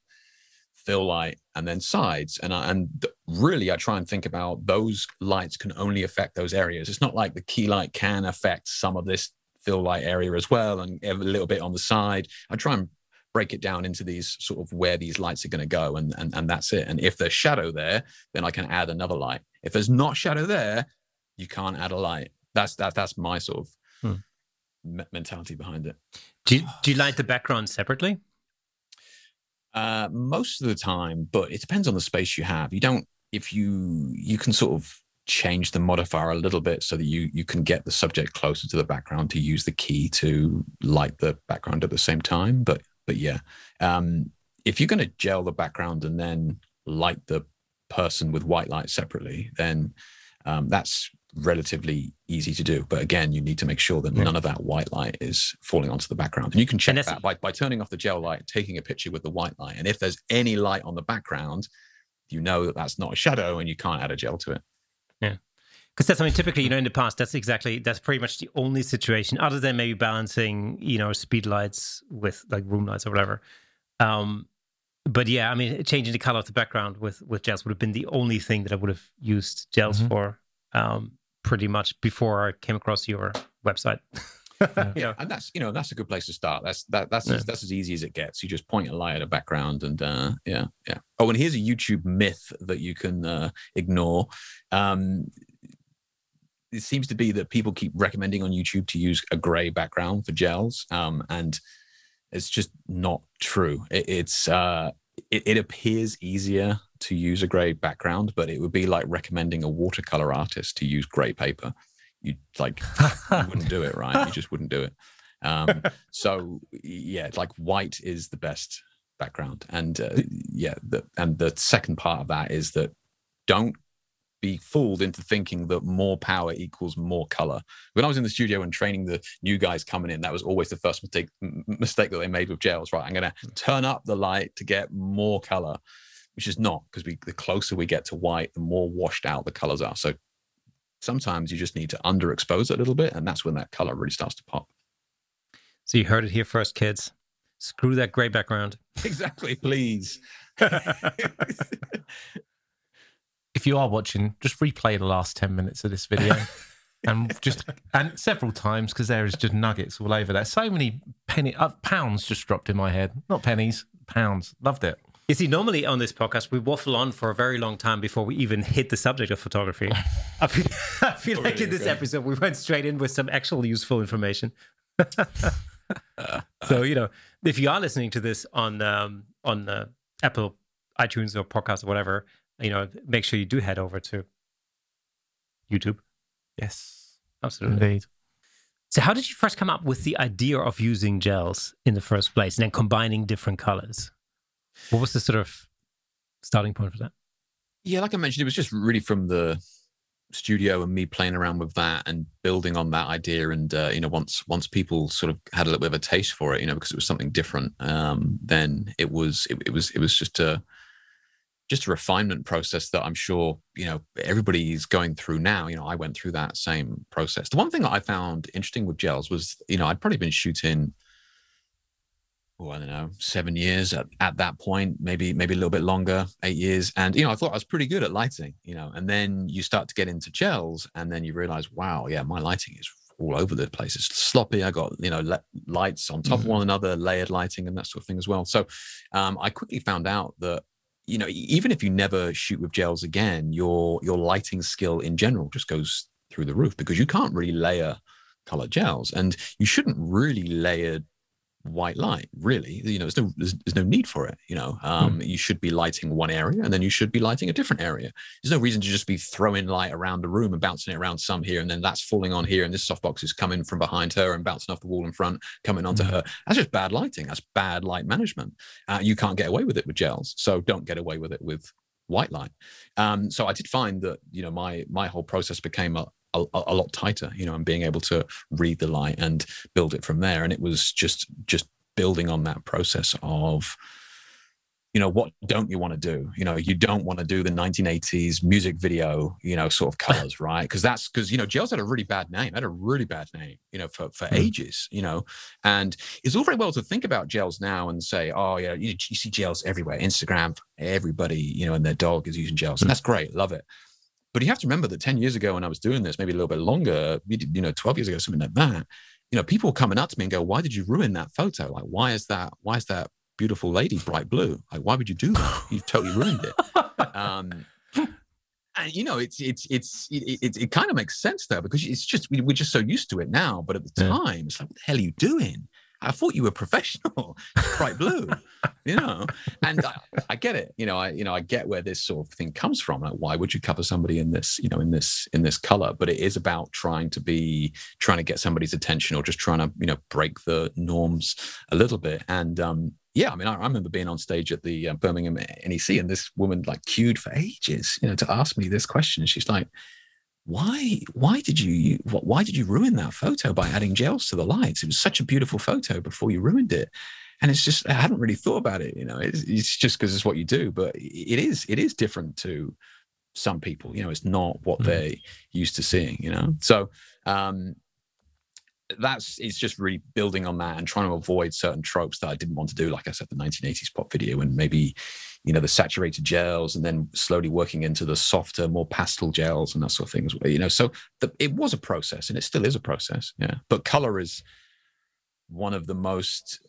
fill light, and then sides. And really I try and think about those lights can only affect those areas. It's not like the key light can affect some of this fill light area as well, and a little bit on the side. I try and break it down into these sort of where these lights are going to go, and that's it. And if there's shadow there, then I can add another light. If there's not shadow there, you can't add a light. That's my sort of mentality behind it. Do you light the background separately? Most of the time, but it depends on the space you have. You don't, if you can sort of change the modifier a little bit so that you can get the subject closer to the background to use the key to light the background at the same time. But yeah, if you're going to gel the background and then light the person with white light separately, then that's relatively easy to do, but again, you need to make sure that none of that white light is falling onto the background. And you can check that by turning off the gel light, taking a picture with the white light, and if there's any light on the background, you know that that's not a shadow, and you can't add a gel to it. Yeah, because that's something typically, you know, in the past, that's pretty much the only situation, other than maybe balancing, you know, speed lights with like room lights or whatever. But yeah, I mean, changing the color of the background with gels would have been the only thing that I would have used gels for. Pretty much before I came across your website. Yeah, and that's, you know, that's a good place to start. That's as easy as it gets. You just point a light at a background, and yeah. Oh, and here's a YouTube myth that you can ignore. It seems to be that people keep recommending on YouTube to use a gray background for gels, and it's just not true. It appears easier to use a gray background, but it would be like recommending a watercolor artist to use gray paper. You wouldn't do it, right? You just wouldn't do it. So yeah, like white is the best background. And and the second part of that is that don't be fooled into thinking that more power equals more color. When I was in the studio and training the new guys coming in, that was always the first mistake that they made with gels, right? I'm going to turn up the light to get more color, which is not, because the closer we get to white, the more washed out the colors are. So sometimes you just need to underexpose it a little bit, and that's when that color really starts to pop. So you heard it here first, kids. Screw that gray background. Exactly, please. If you are watching, just replay the last 10 minutes of this video and several times, because there is just nuggets all over that. So many pounds just dropped in my head. Not pennies, pounds. Loved it. You see, normally on this podcast, we waffle on for a very long time before we even hit the subject of photography. I feel like in this episode, we went straight in with some actual useful information. So, you know, if you are listening to this on Apple iTunes or podcast or whatever, you know, make sure you do head over to YouTube. Yes, absolutely. Indeed. So how did you first come up with the idea of using gels in the first place and then combining different colors? What was the sort of starting point for that? Yeah, like I mentioned, it was just really from the studio and me playing around with that and building on that idea. And, you know, once people sort of had a little bit of a taste for it, you know, because it was something different, then it was just a refinement process that I'm sure, you know, everybody's going through now. You know, I went through that same process. The one thing that I found interesting with gels was, you know, I'd probably been shooting... I don't know, 7 years at that point, maybe a little bit longer, 8 years. And, you know, I thought I was pretty good at lighting, you know, and then you start to get into gels and then you realize, wow, yeah, my lighting is all over the place. It's sloppy. I got, you know, lights on top of one another, layered lighting and that sort of thing as well. So I quickly found out that, you know, even if you never shoot with gels again, your lighting skill in general just goes through the roof, because you can't really layer color gels, and you shouldn't really layer white light, really. You know, there's no need for it. You know, you should be lighting one area and then you should be lighting a different area. There's no reason to just be throwing light around the room and bouncing it around some here, and then that's falling on here, and this softbox is coming from behind her and bouncing off the wall in front, coming onto her. That's just bad lighting. That's bad light management. You can't get away with it with gels, so don't get away with it with white light. So I did find that, you know, my whole process became a lot tighter, you know, and being able to read the light and build it from there. And it was just building on that process of, you know, what don't you want to do? You know, you don't want to do the 1980s music video, you know, sort of colors, right? Because you know, gels had a really bad name, you know, for ages, you know. And it's all very well to think about gels now and say, oh, yeah, you see gels everywhere, Instagram, everybody, you know, and their dog is using gels. And that's great, love it. But you have to remember that 10 years ago when I was doing this, maybe a little bit longer, you know, 12 years ago, something like that, you know, people were coming up to me and go, why did you ruin that photo? Like, why is that beautiful lady bright blue? Like, why would you do that? You've totally ruined it. And, you know, it kind of makes sense though, because it's just, we're just so used to it now. But at the time, it's like, what the hell are you doing? I thought you were professional, bright blue, you know, and I get it. I get where this sort of thing comes from. Like, why would you cover somebody in this, you know, in this color? But it is about trying to get somebody's attention, or just trying to, you know, break the norms a little bit. And, yeah, I mean, I remember being on stage at the Birmingham NEC, and this woman like queued for ages, you know, to ask me this question. She's like, why did you ruin that photo by adding gels to the lights? It was such a beautiful photo before you ruined it. And it's just, I hadn't really thought about it, you know, it's just because it's what you do, but it is different to some people, you know, it's not what they're used to seeing, you know? So, it's just really building on that and trying to avoid certain tropes that I didn't want to do. Like I said, the 1980s pop video, and maybe you know, the saturated gels, and then slowly working into the softer, more pastel gels and that sort of things, you know. So it was a process, and it still is a process. Yeah. But color is one of the most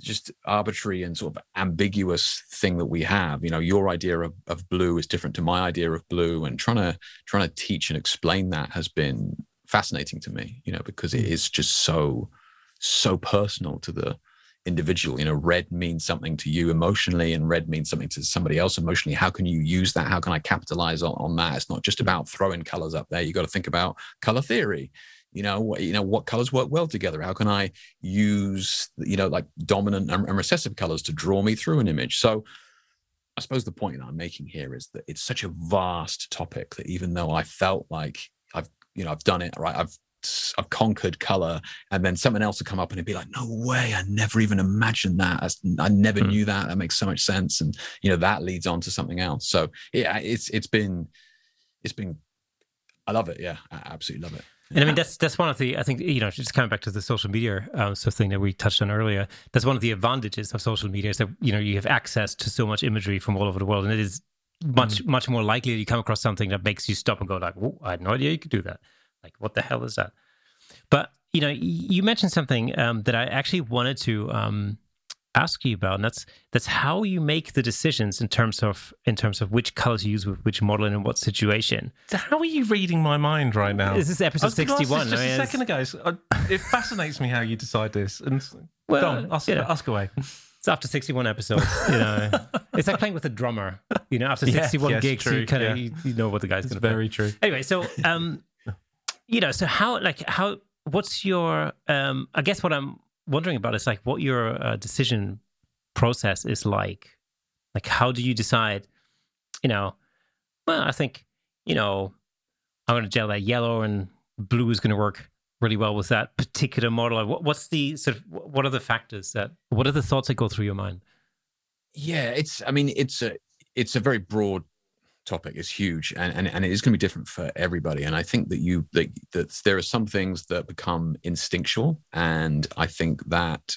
just arbitrary and sort of ambiguous thing that we have. You know, your idea of blue is different to my idea of blue, and trying to teach and explain that has been fascinating to me, you know, because it is just so personal to the individual. You know, red means something to you emotionally, and red means something to somebody else emotionally. How can you use that? How can I capitalize on that? It's not just about throwing colors up there. You got to think about color theory. You know, what colors work well together? How can I use, you know, like dominant and recessive colors to draw me through an image? So I suppose the point that I'm making here is that it's such a vast topic that even though I felt like I've done it, right? I've conquered color, and then someone else would come up and it'd be like, no way, I never even imagined that. I never knew that. That makes so much sense. And, you know, that leads on to something else. So yeah, it's been, I love it. Yeah. I absolutely love it. And I mean, that's one of the, I think, you know, just coming back to the social media sort of thing that we touched on earlier, that's one of the advantages of social media is that, you know, you have access to so much imagery from all over the world, and it is much more likely that you come across something that makes you stop and go like, whoa, I had no idea you could do that. Like, what the hell is that? But, you know, you mentioned something that I actually wanted to ask you about, and that's how you make the decisions in terms of which colors you use with which model and in what situation. How are you reading my mind right now? This is episode 61. Just a second ago. So it fascinates me how you decide this. And well, go on, ask away. It's after 61 episodes, you know. It's like playing with a drummer, you know. After 61 gigs, true, you kind of you know what the guy's going to. Very play. True. Anyway, so you know, so how what's your I guess what I'm wondering about is like what your decision process is like how do you decide, you know, well, I think, you know, I'm going to gel that yellow and blue is going to work really well with that particular model. What's the sort of, what are the factors that, what are the thoughts that go through your mind? Yeah, it's a very broad topic. It's huge, and it is going to be different for everybody. And I think that that there are some things that become instinctual, and I think that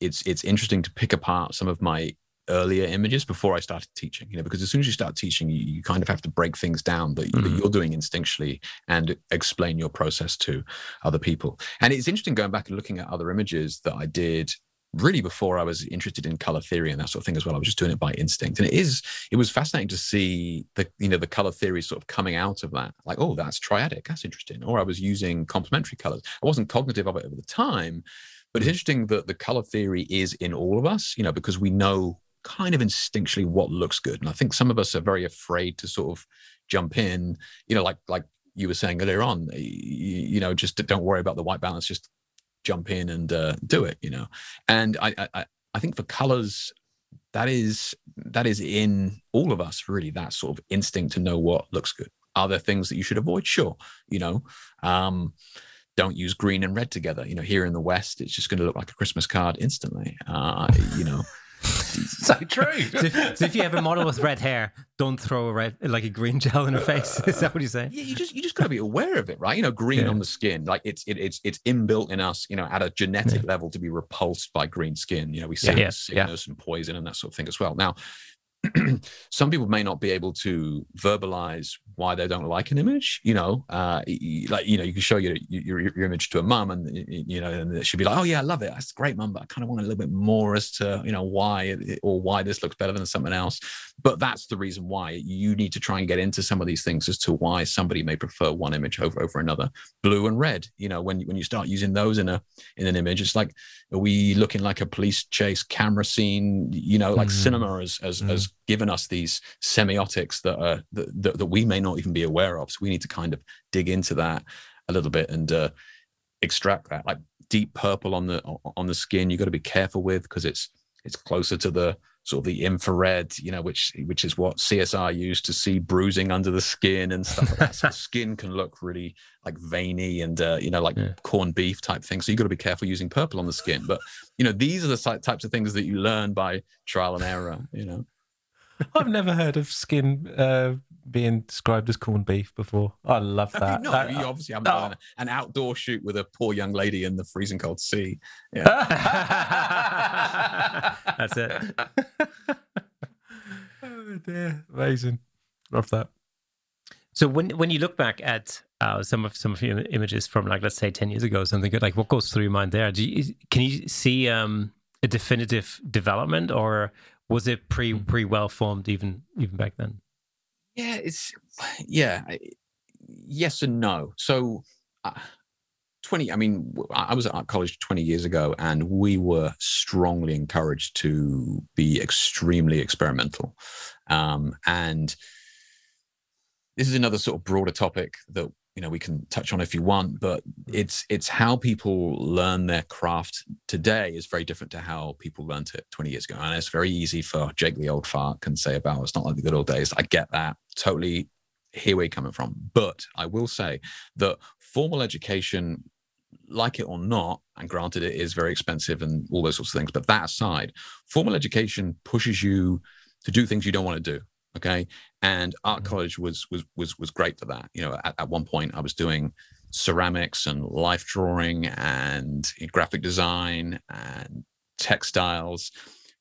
it's interesting to pick apart some of my earlier images before I started teaching, you know, because as soon as you start teaching, you kind of have to break things down that you're doing instinctually and explain your process to other people. And it's interesting going back and looking at other images that I did really before I was interested in color theory and that sort of thing as well. I was just doing it by instinct. And it was fascinating to see the color theory sort of coming out of that. Like, oh, that's triadic. That's interesting. Or I was using complementary colors. I wasn't cognitive of it at the time, but it's interesting that the color theory is in all of us, you know, because we know kind of instinctually what looks good. And I think some of us are very afraid to sort of jump in, you know, like you were saying earlier on, you know, just don't worry about the white balance, just jump in and do it, you know. And I think for colors, that is in all of us, really, that sort of instinct to know what looks good. Are there things that you should avoid? Sure. You know, don't use green and red together. You know, here in the West, it's just going to look like a Christmas card instantly, you know. So true. So if you have a model with red hair, don't throw a green gel in her face. Is that what you're saying? Yeah, you just gotta be aware of it, right? You know, green on the skin, like it's inbuilt in us, you know, at a genetic level to be repulsed by green skin. You know, we see sickness and poison and that sort of thing as well. Now, some people may not be able to verbalize why they don't like an image, you know, like, you know, you can show your image to a mum and, you know, and she'll be like, oh yeah, I love it. That's great, mum, but I kind of want a little bit more as to, you know, why this looks better than something else. But that's the reason why you need to try and get into some of these things as to why somebody may prefer one image over another. Blue and red, you know, when you start using those in an image, it's like, are we looking like a police chase camera scene, you know, like cinema as given us these semiotics that we may not even be aware of. So we need to kind of dig into that a little bit and extract that. Like deep purple on the skin, you got to be careful with, because it's closer to the sort of the infrared, you know, which is what CSI used to see bruising under the skin and stuff like that. So skin can look really like veiny and, you know, like corned beef type thing. So you've got to be careful using purple on the skin. But, you know, these are the types of things that you learn by trial and error, you know. I've never heard of skin being described as corned beef before. I love that. No, you obviously haven't done an outdoor shoot with a poor young lady in the freezing cold sea. Yeah. That's it. Yeah, amazing. Love that. So when you look back at some of your images from, like, let's say 10 years ago or something, like, what goes through your mind there? Can you see a definitive development, or was it pretty well formed even back then? Yeah, yes and no. So I was at college 20 years ago, and we were strongly encouraged to be extremely experimental. And this is another sort of broader topic that, you know, we can touch on if you want, but it's how people learn their craft today is very different to how people learned it 20 years ago. And it's very easy for Jake the old fart can say about, it's not like the good old days. I get that. Totally hear where you're coming from. But I will say that formal education, like it or not, and granted it is very expensive and all those sorts of things, but that aside, formal education pushes you to do things you don't want to do. Okay. And art college was great for that. You know, at one point I was doing ceramics and life drawing and graphic design and textiles.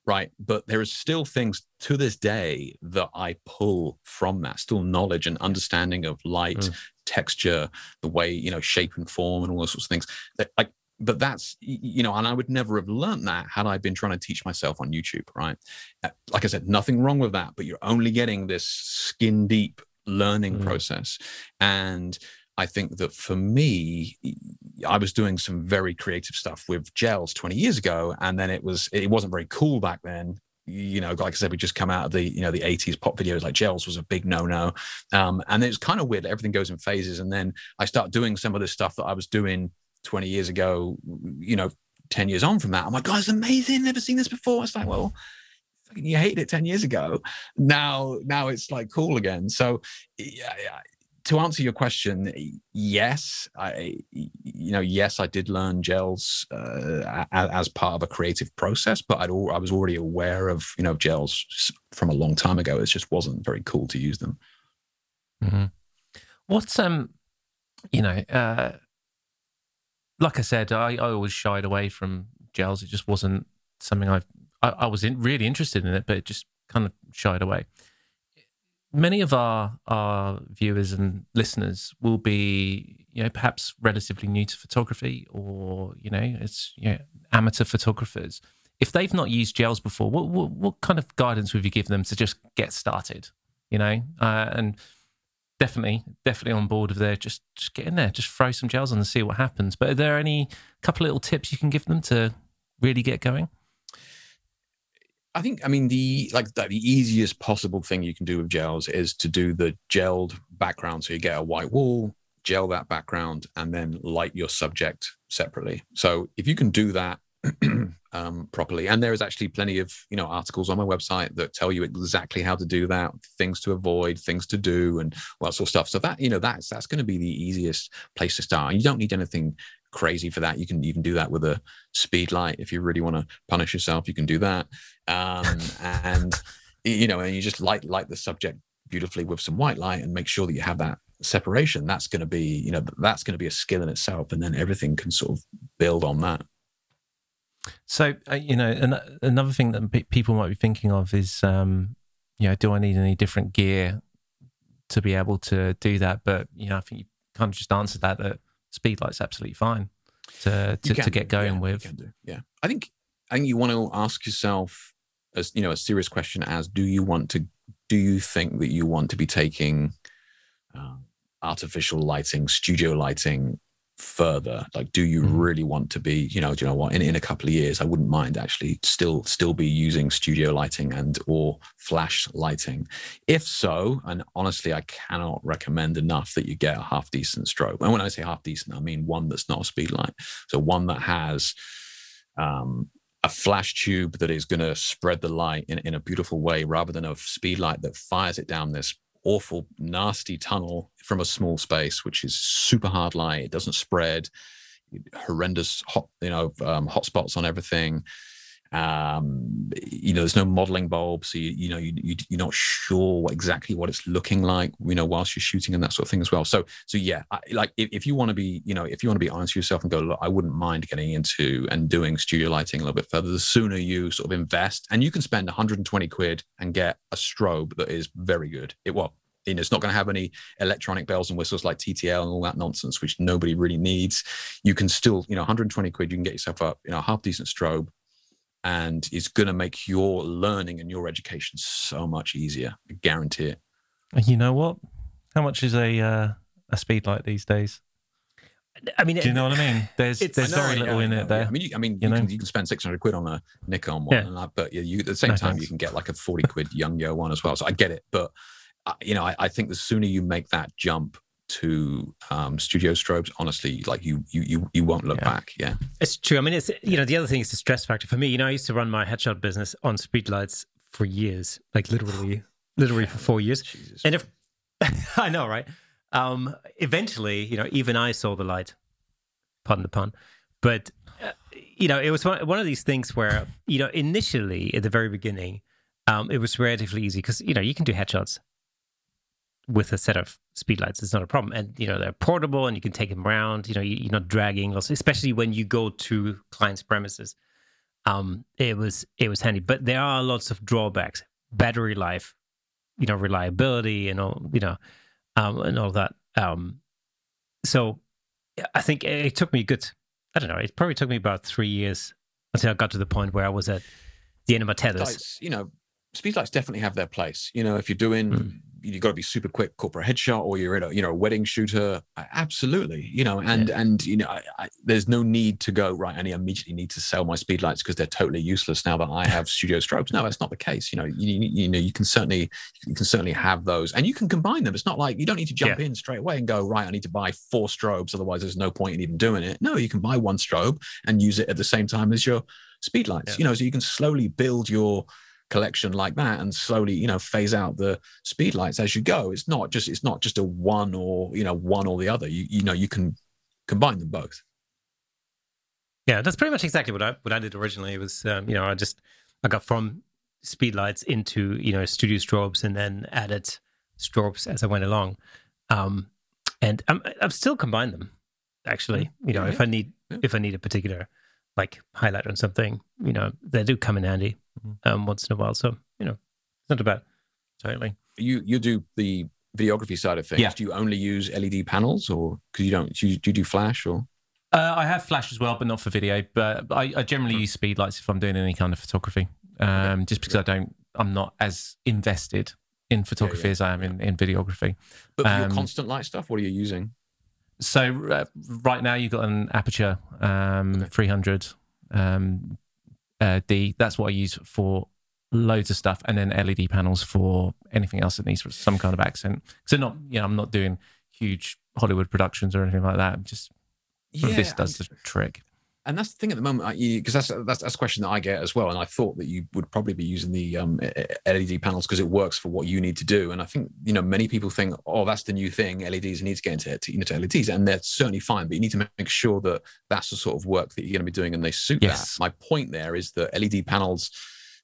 Right. But there is still things to this day that I pull from that, still knowledge and understanding of light, texture, the way, you know, shape and form and all those sorts of things that I, but that's, you know, and I would never have learned that had I been trying to teach myself on YouTube, right? Like I said, nothing wrong with that, but you're only getting this skin deep learning process. And I think that for me, I was doing some very creative stuff with gels 20 years ago. And then it wasn't very cool back then. You know, like I said, we just come out of the, you know, the 80s pop videos, like gels was a big no-no. And it's kind of weird. Everything goes in phases. And then I start doing some of the stuff that I was doing 20 years ago, you know, 10 years on from that, I'm like, God, it's amazing. Never seen this before. It's like, well, you hated it 10 years ago. Now it's like cool again. So yeah, to answer your question, yes, I did learn gels as part of a creative process, but I was already aware of, you know, gels from a long time ago. It just wasn't very cool to use them. Mm-hmm. What's, you know, like I said, I always shied away from gels. It just wasn't something I was really interested in it, but it just kind of shied away. Many of our viewers and listeners will be, you know, perhaps relatively new to photography, or, you know, it's, you know, amateur photographers. If they've not used gels before, what kind of guidance would you give them to just get started? You know, and definitely on board with there. Just get in there, just throw some gels on and see what happens. But are there any couple of little tips you can give them to really get going? I think, I mean, the easiest possible thing you can do with gels is to do the gelled background. So you get a white wall, gel that background, and then light your subject separately. So if you can do that properly, and there is actually plenty of, you know, articles on my website that tell you exactly how to do that, things to avoid, things to do, and all that sort of stuff. So that, you know, that's going to be the easiest place to start. You don't need anything crazy for that. You can do that with a speed light. If you really want to punish yourself, you can do that. And you know, and you just light the subject beautifully with some white light and make sure that you have that separation. That's going to be, you know, that's going to be a skill in itself, and then everything can sort of build on that. So, you know, another thing that people might be thinking of is, you know, do I need any different gear to be able to do that? But, you know, I think you kind of just answered that, that speed light's absolutely fine to get going with. You can do, yeah. I think you want to ask yourself, as, you know, a serious question as, do you think that you want to be taking artificial lighting, studio lighting, further? Like, do you really want to be, you know, do you know what, in a couple of years I wouldn't mind actually still be using studio lighting and or flash lighting. If so, and honestly I cannot recommend enough that you get a half decent strobe, and when I say half decent I mean one that's not a speed light, so one that has a flash tube that is going to spread the light in a beautiful way, rather than a speed light that fires it down this awful nasty tunnel from a small space, which is super hard light. It doesn't spread, horrendous hot spots on everything. You know, there's no modeling bulb, so you're not sure exactly what it's looking like, you know, whilst you're shooting and that sort of thing as well. So yeah, if you want to be, you know, if you want to be honest with yourself and go, look, I wouldn't mind getting into and doing studio lighting a little bit further. The sooner you sort of invest, and you can spend 120 quid and get a strobe that is very good. You know, it's not going to have any electronic bells and whistles like TTL and all that nonsense, which nobody really needs. You can still, you know, 120 quid, you can get yourself up, you know, half decent strobe, and it's going to make your learning and your education so much easier. I guarantee it. And you know what? How much is a speed light these days? I mean, do you know what I mean? There's very little in it there. I mean, you can spend 600 quid on a Nikon one, but at the same time, you can get like a 40 quid Youngyo one as well. So I get it, but you know, I think the sooner you make that jump to studio strobes, honestly, like you won't look back. Yeah, it's true. I mean, it's, you know, the other thing is the stress factor for me. You know, I used to run my headshot business on speedlights for years, like literally for 4 years. Jesus. And if I know, right? Eventually, you know, even I saw the light. Pardon the pun, but you know, it was one of these things where, you know, initially at the very beginning, it was relatively easy because, you know, you can do headshots with a set of speedlights. It's not a problem. And, you know, they're portable and you can take them around. You know, you're not dragging, especially when you go to clients' premises. It was handy. But there are lots of drawbacks. Battery life, you know, reliability and all, you know, and all that. So I think it took me it probably took me about 3 years until I got to the point where I was at the end of my tethers. You know, speedlights definitely have their place. You know, if you're doing... You've got to be super quick corporate headshot, or you're in a wedding shooter. Absolutely, you know, and you know, I there's no need to go right. And I immediately need to sell my speedlights because they're totally useless now that I have studio strobes. No, that's not the case. You know, you can certainly have those, and you can combine them. It's not like you don't need to jump in straight away and go right. I need to buy 4 strobes, otherwise there's no point in even doing it. No, you can buy 1 strobe and use it at the same time as your speedlights. Yeah. You know, so you can slowly build your collection like that and slowly, you know, phase out the speed lights as you go. It's not just a one or, you know, one or the other. You know, you can combine them both. Yeah, that's pretty much exactly what I did originally. It was you know, I got from speed lights into, you know, studio strobes, and then added strobes as I went along. And I've still combined them, actually. You know, if I need a particular like highlight on something, you know, they do come in handy once in a while. So, you know, it's not bad. Totally. You do the videography side of things. Yeah. Do you only use LED panels, or because you don't? Do you do flash or? I have flash as well, but not for video. But I generally use speedlights if I'm doing any kind of photography, just because I'm not as invested in photography as I am in videography. But for your constant light stuff, what are you using? So right now you've got an Aputure 300 D. That's what I use for loads of stuff, and then LED panels for anything else that needs some kind of accent. So not, you know, I'm not doing huge Hollywood productions or anything like that. I'm just this does the trick. And that's the thing at the moment, because that's a question that I get as well. And I thought that you would probably be using the LED panels because it works for what you need to do. And I think, you know, many people think, oh, that's the new thing, LEDs, need to get into LEDs. And they're certainly fine, but you need to make sure that that's the sort of work that you're going to be doing and they suit that. My point there is that LED panels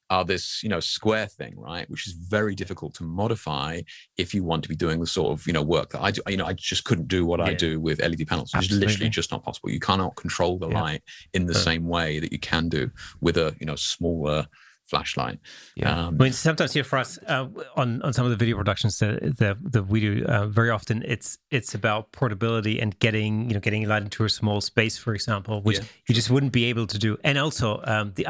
are this, you know, square thing, right? Which is very difficult to modify if you want to be doing the sort of, you know, work that I do. You know, I just couldn't do what I do with LED panels. It's literally just not possible. You cannot control the light in the same way that you can do with a, you know, smaller flashlight. Yeah. I mean, sometimes here for us on some of the video productions that we do, very often it's about portability and getting light into a small space, for example, which you just wouldn't be able to do. And also the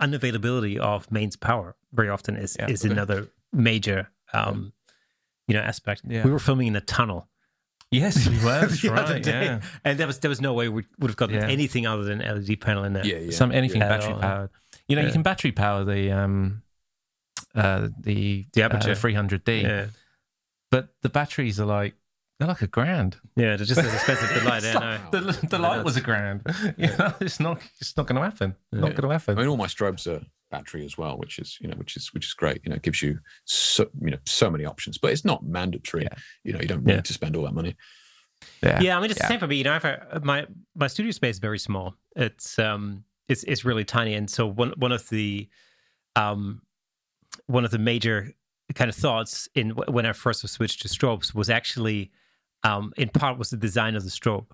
unavailability of mains power very often is another major you know, aspect. Yeah. We were filming in a tunnel. Yes, we were. That's right. Yeah. And there was no way we would have gotten anything other than LED panel in there. Yeah, yeah. Anything battery powered. You know, you can battery power the Aperture 300D, but the batteries are like a grand. Yeah, they're just as expensive as the light. The light was a grand. You know, it's not going to happen. Yeah. Not going to happen. I mean, all my strobes are battery as well, which is great. You know, it gives you so many options, but it's not mandatory. Yeah. You know, you don't need to spend all that money. Yeah, I mean, it's the same for me. You know, my studio space is very small. It's it's really tiny. And so one of the major kind of thoughts in when I first switched to strobes was actually in part was the design of the strobe.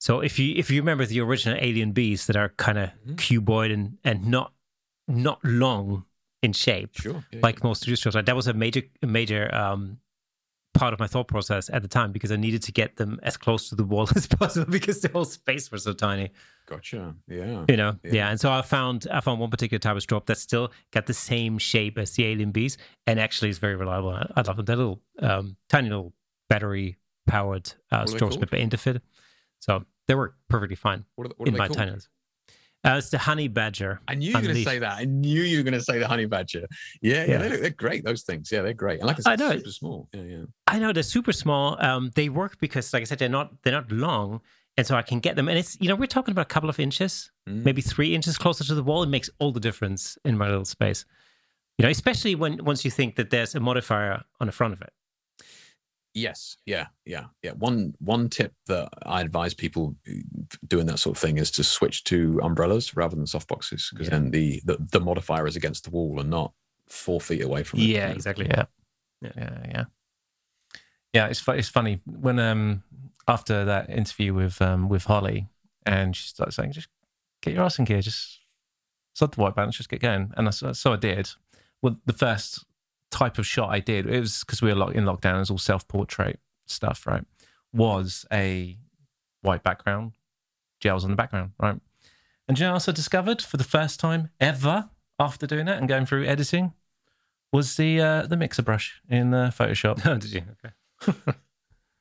So if you remember the original Alien Bees that are kind of cuboid and not long in shape, sure. Most studio strobes, like that was a major part of my thought process at the time, because I needed to get them as close to the wall as possible because the whole space was so tiny. Gotcha. Yeah. You know. Yeah. And so I found one particular type of strobe that still got the same shape as the Alien Bees, and actually is very reliable. I love them. They're little, tiny little battery powered strobes made by Interfit. So they work perfectly fine in my tininess. It's the honey badger. I knew you were going to say that. I knew you were going to say the honey badger. Yeah. They're great, those things. Yeah, they're great. And like I said, they're super small. Yeah. I know, they're super small. They work because, like I said, they're not long. And so I can get them. And it's, we're talking about a couple of inches, maybe 3 inches closer to the wall. It makes all the difference in my little space. Especially once you think that there's a modifier on the front of it. Yes. Yeah. One tip that I advise people doing that sort of thing is to switch to umbrellas rather than softboxes, because then the modifier is against the wall and not 4 feet away from it. Yeah, exactly. Yeah. It's funny when after that interview with Holly, and she started saying, "Just get your ass in gear, just sod the white balance, just get going." And so I did. Well, the first type of shot I did, it was because we were in lockdown, it was all self-portrait stuff, right? Was a white background, gels on the background, right? And do you know what else I discovered for the first time ever after doing that and going through editing? Was the mixer brush in Photoshop. Oh, did you? Okay.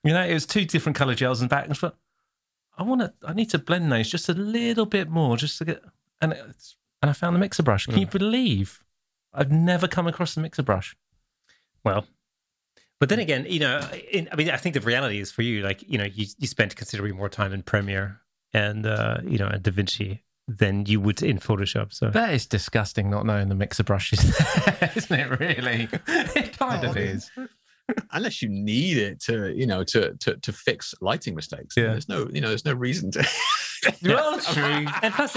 It was two different color gels and back, and I need to blend those just a little bit more just to get, and I found the mixer brush. Can you believe? I've never come across the mixer brush. Well, but then again, I think the reality is for you, you spent considerably more time in Premiere and, at DaVinci than you would in Photoshop. So that is disgusting, not knowing the mixer brush is there, isn't it, really? It kind of is. Unless you need it to fix lighting mistakes. Yeah. There's no reason to. Well, true. And plus,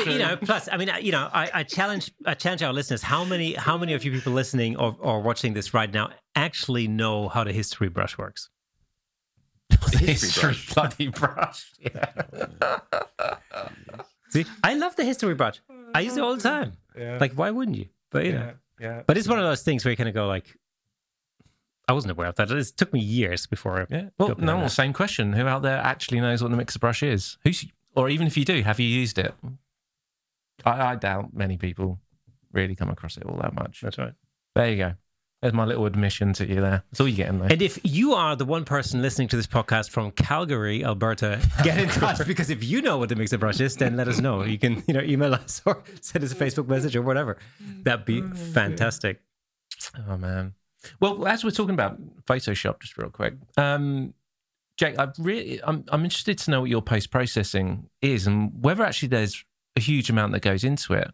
I challenge our listeners. How many of you people listening or watching this right now actually know how the history brush works? The history brush. Bloody brush. Yeah. See, I love the history brush. I use it all the time. Yeah. Like, why wouldn't you? But yeah. But it's one of those things where you kind of go like, I wasn't aware of that. It took me years before. Well, no, same question. Who out there actually knows what the mixer brush is? Or even if you do, have you used it? I doubt many people really come across it all that much. That's right. There you go. There's my little admission to you there. That's all you get in there. And if you are the one person listening to this podcast from Calgary, Alberta, get in touch, because if you know what the mixer brush is, then let us know. You can, email us or send us a Facebook message or whatever. That'd be fantastic. Oh, man. Well, as we're talking about Photoshop, just real quick, Jake, I'm interested to know what your post-processing is and whether actually there's a huge amount that goes into it.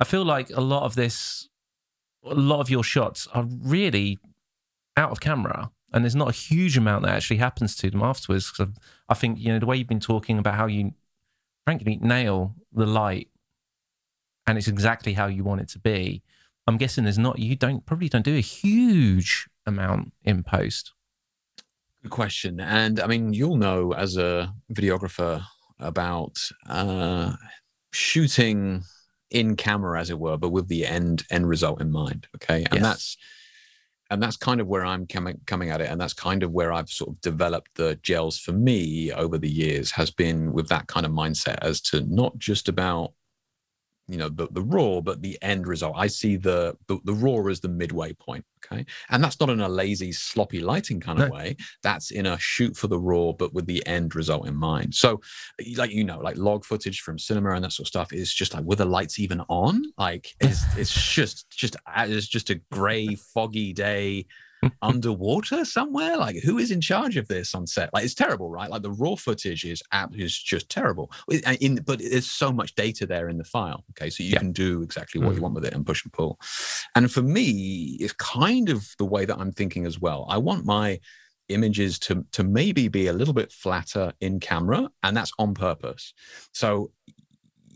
I feel like a lot of your shots are really out of camera, and there's not a huge amount that actually happens to them afterwards. Because I think the way you've been talking about how you, frankly, nail the light, and it's exactly how you want it to be. I'm guessing you probably don't do a huge amount in post. Good question. And I mean, you'll know as a videographer about shooting in camera, as it were, but with the end result in mind. Okay. And yes. That's kind of where I'm coming at it. And that's kind of where I've sort of developed the gels for me over the years, has been with that kind of mindset as to not just about the raw, but the end result. I see the raw as the midway point, okay? And that's not in a lazy, sloppy lighting kind of way. That's in a shoot for the raw, but with the end result in mind. So, like log footage from cinema and that sort of stuff is just like, were the lights even on? Like, it's just a gray, foggy day underwater somewhere. Like, who is in charge of this on set? Like, it's terrible, right? Like, the raw footage is just terrible. But there's so much data there in the file. Okay, so you can do exactly what you want with it and push and pull. And for me, it's kind of the way that I'm thinking as well. I want my images to maybe be a little bit flatter in camera, and that's on purpose. So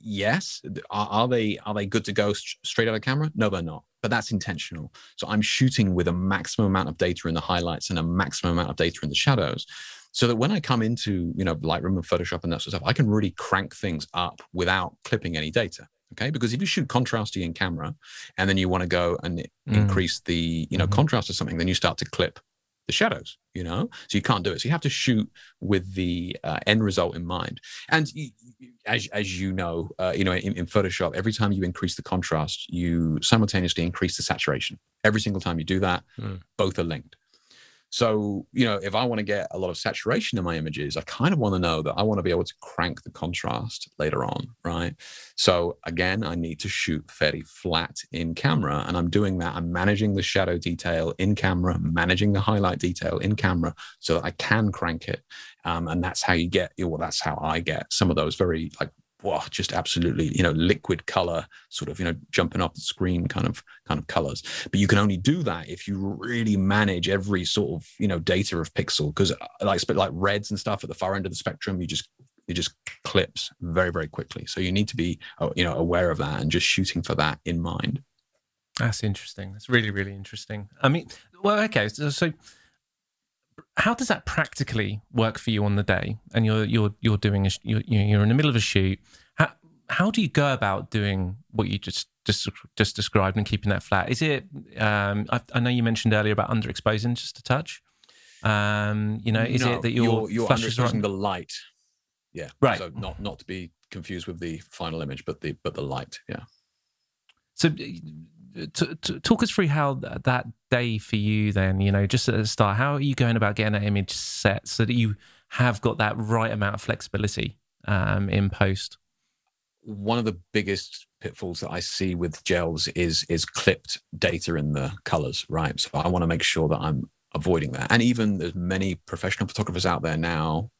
yes. Are they good to go straight out of camera? No, they're not. But that's intentional. So I'm shooting with a maximum amount of data in the highlights and a maximum amount of data in the shadows, so that when I come into, you know, Lightroom and Photoshop and that sort of stuff, I can really crank things up without clipping any data. Okay, because if you shoot contrasty in camera and then you want to go and increase the, you know, contrast or something, then you start to clip the shadows, you know, so you can't do it. So you have to shoot with the end result in mind. And as you know, in Photoshop, every time you increase the contrast, you simultaneously increase the saturation. Every single time you do that, both are linked. So, you know, if I want to get a lot of saturation in my images, I kind of want to know that I want to be able to crank the contrast later on, right? So again, I need to shoot fairly flat in camera, and I'm doing that. I'm managing the shadow detail in camera, managing the highlight detail in camera, so that I can crank it. And that's how you get, well, that's how I get some of those very like, wow, just absolutely, you know, liquid color sort of, you know, jumping off the screen kind of colors. But you can only do that if you really manage every sort of, you know, data of pixel, because like reds and stuff at the far end of the spectrum, it just clips very, very quickly. So you need to be, you know, aware of that and just shooting for that in mind. That's interesting. That's really, really interesting. I mean, well, okay. So how does that practically work for you on the day? And you're doing you're in the middle of a shoot. How do you go about doing what you just described and keeping that flat? Is it? I know you mentioned earlier about underexposing just a touch. You know, it that you're underexposing the light? Yeah, right. So not to be confused with the final image, but the light. Yeah. So. Talk us through how that day for you then, you know, just at the start, how are you going about getting that image set so that you have got that right amount of flexibility in post? One of the biggest pitfalls that I see with gels is clipped data in the colors, right? So I want to make sure that I'm avoiding that. And even there's many professional photographers out there now.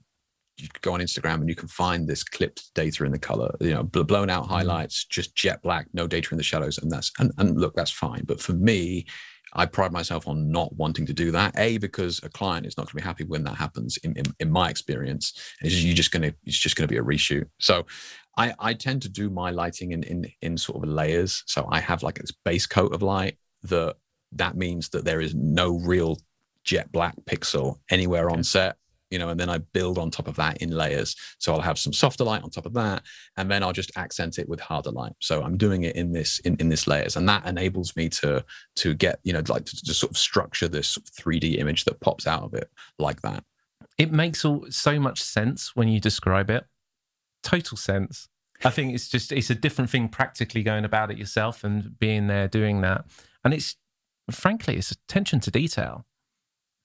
You go on Instagram and you can find this clipped data in the color, you know, blown out highlights, just jet black, no data in the shadows. And and look, that's fine. But for me, I pride myself on not wanting to do that. A, because a client is not going to be happy when that happens in my experience. It's just going to be a reshoot. So I tend to do my lighting in sort of layers. So I have like this base coat of light that means that there is no real jet black pixel anywhere on set. You know, and then I build on top of that in layers. So I'll have some softer light on top of that, and then I'll just accent it with harder light. So I'm doing it in this layers, and that enables me to get, you know, like to sort of structure this 3D image that pops out of it like that. It makes so much sense when you describe it. Total sense. I think it's a different thing practically going about it yourself and being there doing that. And it's frankly attention to detail.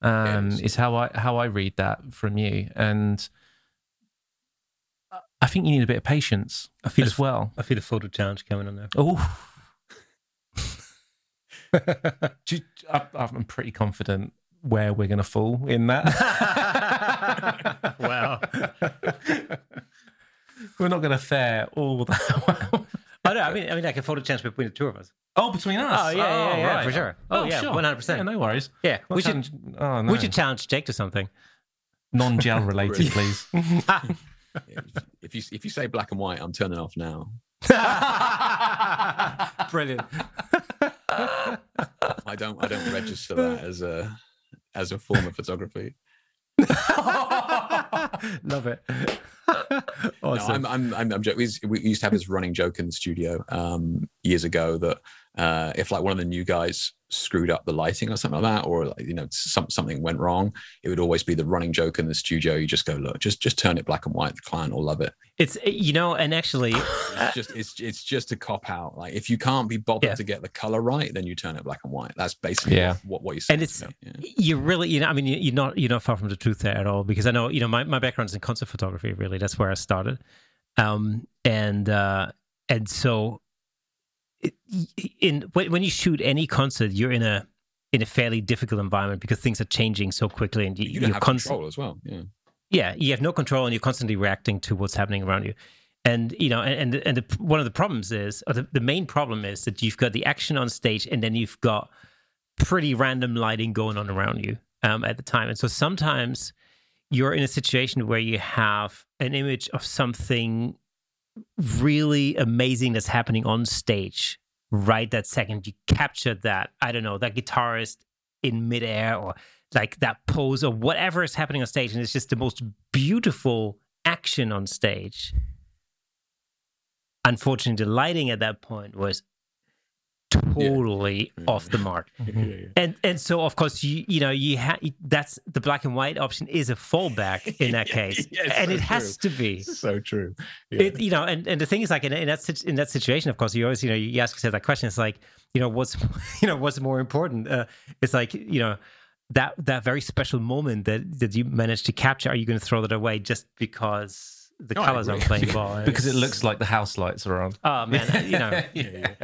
Is how I read that from you, and I think you need a bit of patience as well. I feel a photo challenge coming on there. Oh, I'm pretty confident where we're going to fall in that. Wow, we're not going to fare all that well. Oh, no, I mean, like a photo challenge between the two of us. Oh, between us? Oh, yeah, right. For sure. Oh, yeah, sure. 100%. Yeah, no worries. Yeah, we should challenge Jake to something. Non-gel related, please. If you say black and white, I'm turning off now. Brilliant. I don't register that as a form of photography. Love it. Awesome. No, I'm joking. We used to have this running joke in the studio years ago that if like one of the new guys screwed up the lighting or something like that, or like, you know, something went wrong, it would always be the running joke in the studio. You just go, look, just turn it black and white. The client will love it. It's, you know, and actually, it's just a cop out. Like if you can't be bothered to get the color right, then you turn it black and white. That's basically what you say. And it's you really, you know, I mean, you're not far from the truth there at all, because I know, you know, my background's in concert photography. Really, that's where I started, and so. When you shoot any concert, you're in a fairly difficult environment because things are changing so quickly, and you don't have control as well. Yeah, you have no control, and you're constantly reacting to what's happening around you. And you know, and one of the problems is, or the main problem is, that you've got the action on stage, and then you've got pretty random lighting going on around you at the time. And so sometimes you're in a situation where you have an image of something really amazing that's happening on stage right that second. You captured that, I don't know, that guitarist in midair or like that pose or whatever is happening on stage. And it's just the most beautiful action on stage. Unfortunately, the lighting at that point was totally off the mark. And so, of course, that's the black and white option is a fallback in that case. And so it has to be. So true. Yeah. It, and the thing is, like, in that situation, of course, you always, you ask yourself that question. It's like, what's more important? It's like, that very special moment that you managed to capture, are you going to throw that away just because the colors aren't playing ball? Because it looks like the house lights are on. Oh, man, Yeah.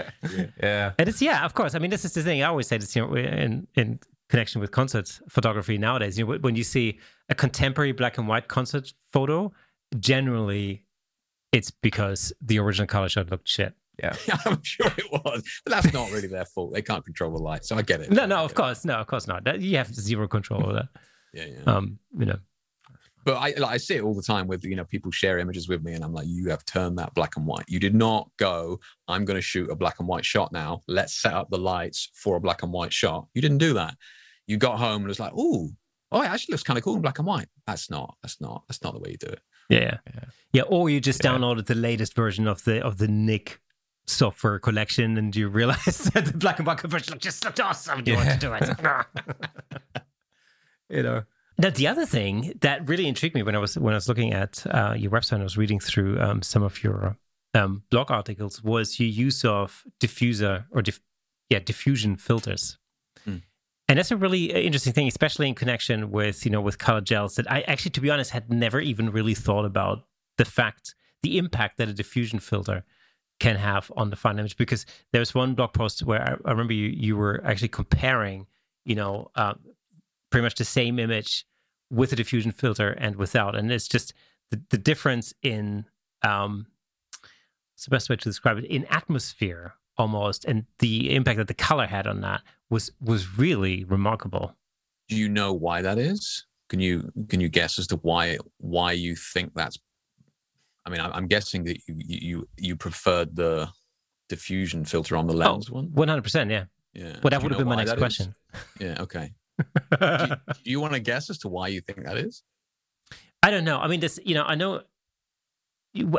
And it's, of course. I mean, this is the thing. I always say this, in connection with concert photography nowadays, when you see a contemporary black and white concert photo, generally it's because the original color shot looked shit. Yeah. I'm sure it was. But that's not really their fault. They can't control the light, so I get it. Of course not. You have zero control over that. But I see it all the time with, people share images with me and I'm like, you have turned that black and white. You did not go, I'm going to shoot a black and white shot now. Let's set up the lights for a black and white shot. You didn't do that. You got home and it was like, it actually looks kind of cool in black and white. That's not the way you do it. Yeah. Or you just downloaded the latest version of the Nik software collection and you realize that the black and white version just looked awesome. You want to do it. Now, the other thing that really intrigued me when I was looking at your website and I was reading through some of your blog articles was your use of diffusion filters. Mm. And that's a really interesting thing, especially in connection with, with color gels that I actually, to be honest, had never even really thought about the impact that a diffusion filter can have on the final image. Because there was one blog post where I remember you were actually comparing, pretty much the same image with a diffusion filter and without. And it's just the difference in, what's the best way to describe it, in atmosphere almost, and the impact that the color had on that was really remarkable. Do you know why that is? Can you guess as to why you think that's, I mean, I'm guessing that you preferred the diffusion filter on the lens one? 100%, yeah. Well, that would have been my next question. Yeah, okay. do you want to guess as to why you think that is? I don't know. I mean, this,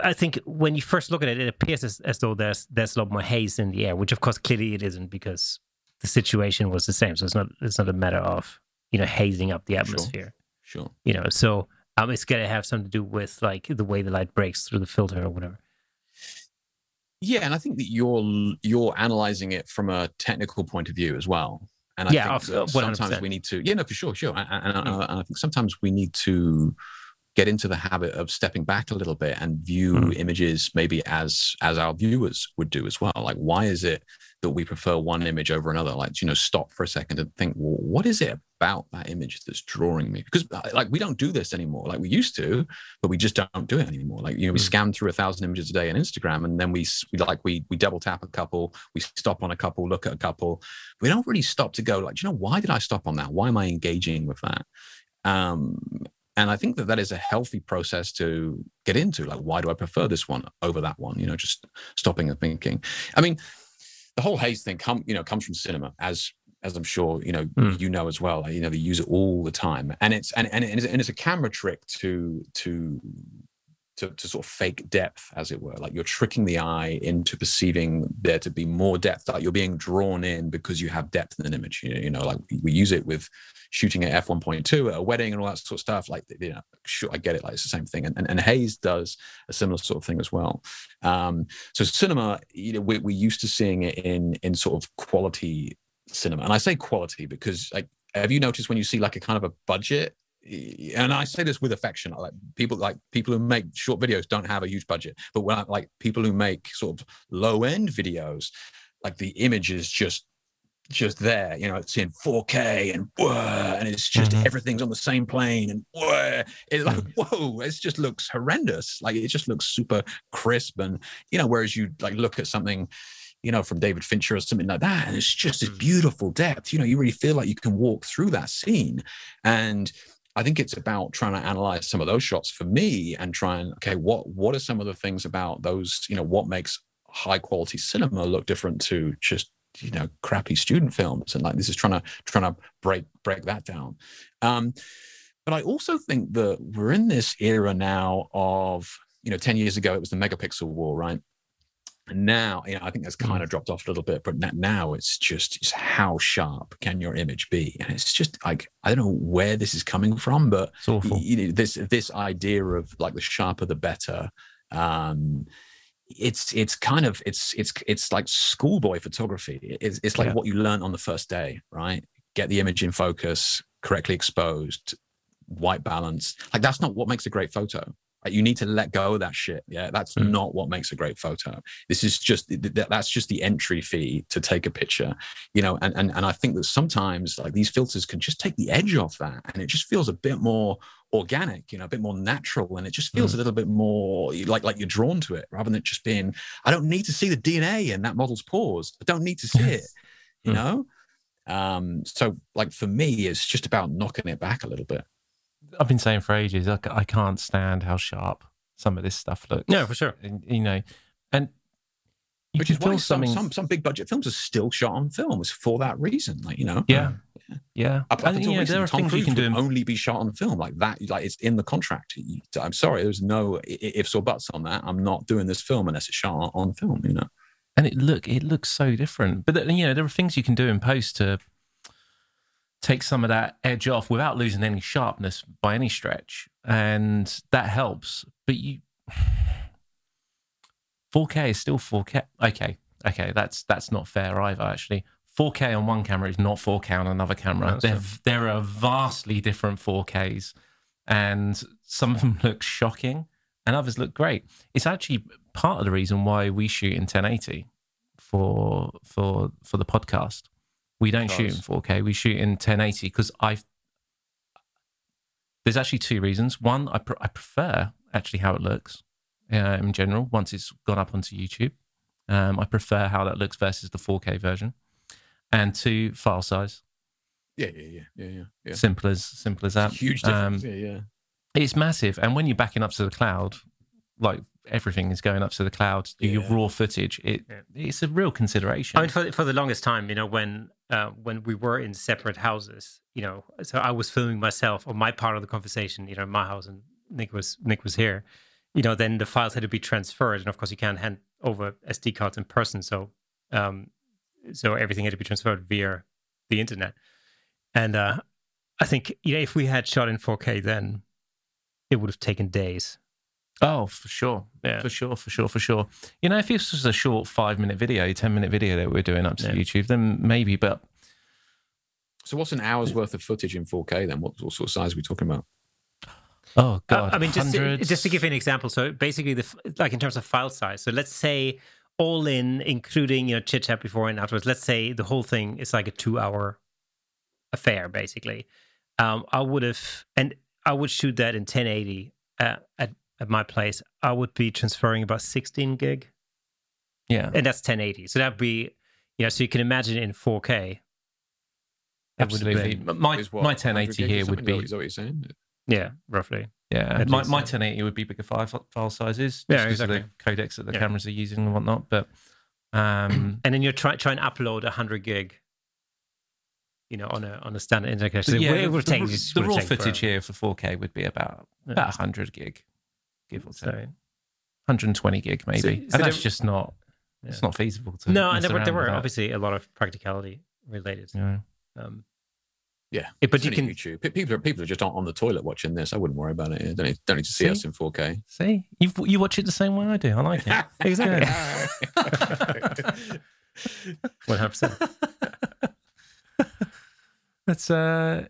I think when you first look at it, it appears as though there's a lot more haze in the air, which of course clearly it isn't because the situation was the same. So it's not a matter of, hazing up the atmosphere. Sure. So it's going to have something to do with like the way the light breaks through the filter or whatever. Yeah. And I think that you're analyzing it from a technical point of view as well. And I think sometimes we need to, I think sometimes we need to get into the habit of stepping back a little bit and view images maybe as our viewers would do as well. Like, why is it that we prefer one image over another? Like, stop for a second and think, well, what is it about that image that's drawing me? Because like, we don't do this anymore. Like we used to, but we just don't do it anymore. Like, we scan through 1,000 images a day on Instagram and then we double tap a couple, we stop on a couple, look at a couple. We don't really stop to go like, why did I stop on that? Why am I engaging with that? And I think that is a healthy process to get into. Like, why do I prefer this one over that one? Just stopping and thinking. I mean, the whole haze thing comes from cinema, as I'm sure as well. They use it all the time, and it's a camera trick to sort of fake depth, as it were. Like you're tricking the eye into perceiving there to be more depth. Like you're being drawn in because you have depth in an image. Like we use it with shooting at f1.2 at a wedding and all that sort of stuff. Like, sure, I get it. Like it's the same thing. And haze does a similar sort of thing as well. So cinema, we're used to seeing it in sort of quality cinema. And I say quality because, like, have you noticed when you see like a kind of a budget? And I say this with affection, like people who make short videos don't have a huge budget, but when people who make sort of low end videos, like the image is just there, it's in 4K and it's just everything's on the same plane and it's like, whoa, it just looks horrendous. Like it just looks super crisp and, whereas you like look at something, from David Fincher or something like that, and it's just this beautiful depth, you really feel like you can walk through that scene. And I think it's about trying to analyze some of those shots for me and trying, okay, what are some of the things about those, you know, what makes high quality cinema look different to just, you know, crappy student films? And like, this is trying to break that down. But I also think that we're in this era now of, you know, 10 years ago, it was the megapixel war, right? And now, you know, I think that's kind of dropped off a little bit, but now it's just how sharp can your image be? And it's just like, I don't know where this is coming from, but it's awful. You know, this idea of like the sharper the better, it's like schoolboy photography. It's like what you learn on the first day, right? Get the image in focus, correctly exposed, white balance. Like that's not what makes a great photo. Like you need to let go of that shit. Yeah, that's not what makes a great photo. This is just that's just the entry fee to take a picture, you know. And I think that sometimes like these filters can just take the edge off that, and it just feels a bit more organic, you know, a bit more natural, and it just feels a little bit more like you're drawn to it rather than it just being. I don't need to see the DNA in that model's pores. I don't need to see it, you know. So like for me, it's just about knocking it back a little bit. I've been saying for ages, I can't stand how sharp some of this stuff looks. No, for sure. And, you know, and you which is why some big budget films are still shot on films for that reason. Like, you know, yeah. Up until recently, there are Tom Cruise can only be shot on film like that. Like it's in the contract. I'm sorry, there's no ifs or buts on that. I'm not doing this film unless it's shot on film. You know, and it looks so different. But you know, there are things you can do in post to take some of that edge off without losing any sharpness by any stretch, and that helps. But 4K is still 4K. Okay, that's not fair either. Actually, 4K on one camera is not 4K on another camera. There are vastly different 4Ks, and some of them look shocking, and others look great. It's actually part of the reason why we shoot in 1080 for the podcast. We don't shoot in 4K. We shoot in 1080 because there's actually two reasons. One, I prefer actually how it looks in general once it's gone up onto YouTube. I prefer how that looks versus the 4K version. And two, file size. Yeah. Simple as that. It's a huge difference. It's massive. And when you're backing up to the cloud, like everything is going up to the cloud, your raw footage, it's a real consideration. I mean, for the longest time, you know, when we were in separate houses, you know, so I was filming myself on my part of the conversation, you know, in my house, and Nik was here, you know, then the files had to be transferred. And of course you can't hand over SD cards in person. So, so everything had to be transferred via the internet. And, I think, you know, if we had shot in 4K, then it would have taken days. Oh, for sure. Yeah. For sure. You know, if this was a short 5-minute video, 10-minute video that we're doing up to YouTube, then maybe, but... So what's an hour's worth of footage in 4K then? What sort of size are we talking about? Oh, God. I mean, just to give you an example. So basically, in terms of file size, so let's say all in, including, you know, chit-chat before and afterwards, let's say the whole thing is like a 2-hour affair, basically. I would shoot that in 1080 at my place, I would be transferring about 16 gig. Yeah. And that's 1080. So that'd be, you know, so you can imagine in 4K. Absolutely. My 1080 here would be... Is that what you're saying? Yeah, roughly. Yeah. My 1080 would be bigger file sizes. Yeah, exactly. The codecs that the cameras are using and whatnot. But, and then you try and upload 100 gig, you know, on a standard internet. So it would take the raw footage here for 4K would be about 100 gig. Give or take, 120 gig maybe, and that's just not. Yeah. It's not feasible to. No, and there were obviously a lot of practicality related. Yeah, but you can. YouTube. People are just on the toilet watching this. I wouldn't worry about it. Don't need to see us in 4K. See, you watch it the same way I do. I like it. Exactly. 100%. That's but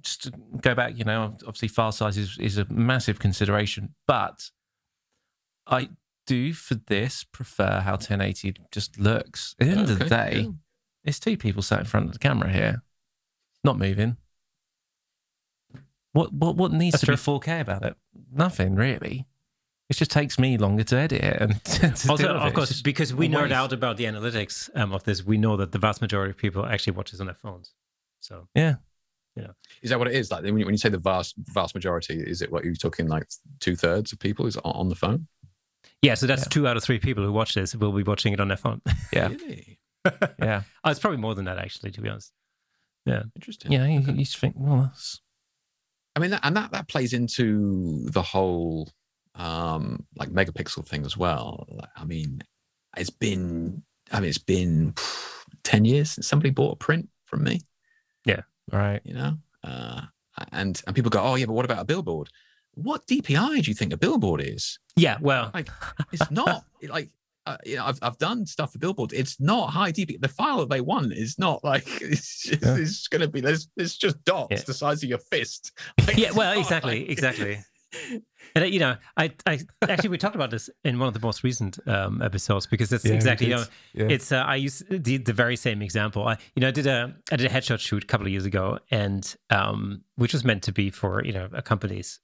just to go back, you know, obviously file size is a massive consideration, but I do for this prefer how 1080 just looks. At the end of the day, it's two people sat in front of the camera here, not moving. What needs That's to true. Be 4K about it? Nothing really. It just takes me longer to edit it. And also, of course, because we nerd out about the analytics of this, we know that the vast majority of people actually watch this on their phones. So yeah, you know. Is that what it is? Like when you say the vast majority, is it what you're talking like 2/3 of people is on the phone? Yeah, so that's 2 out of 3 people who watch this will be watching it on their phone. Yeah. Really? Yeah. Oh, it's probably more than that, actually, to be honest. Yeah. Interesting. Yeah, you just think, well, that's... I mean, that plays into the whole like megapixel thing as well. I mean, it's been 10 years since somebody bought a print from me. Yeah. Right. You know? And people go, oh, yeah, but what about a billboard? What DPI do you think a billboard is? Yeah, well... Like, it's not... like, you know, I've done stuff for billboards. It's not high DPI. The file that they want is not like... It's going to be... There's just dots the size of your fist. Like, yeah, well, exactly. And, you know, I actually, we talked about this in one of the most recent episodes, because that's exactly, you know, it's, I used the very same example. I did a headshot shoot a couple of years ago, and which was meant to be for, you know, a company's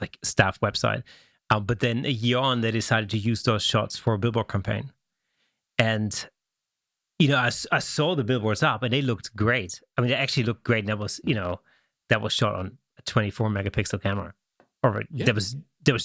like staff website. But then a year on, they decided to use those shots for a billboard campaign. And, you know, I saw the billboards up and they looked great. I mean, they actually looked great. And that was, you know, shot on a 24 megapixel camera. Or there was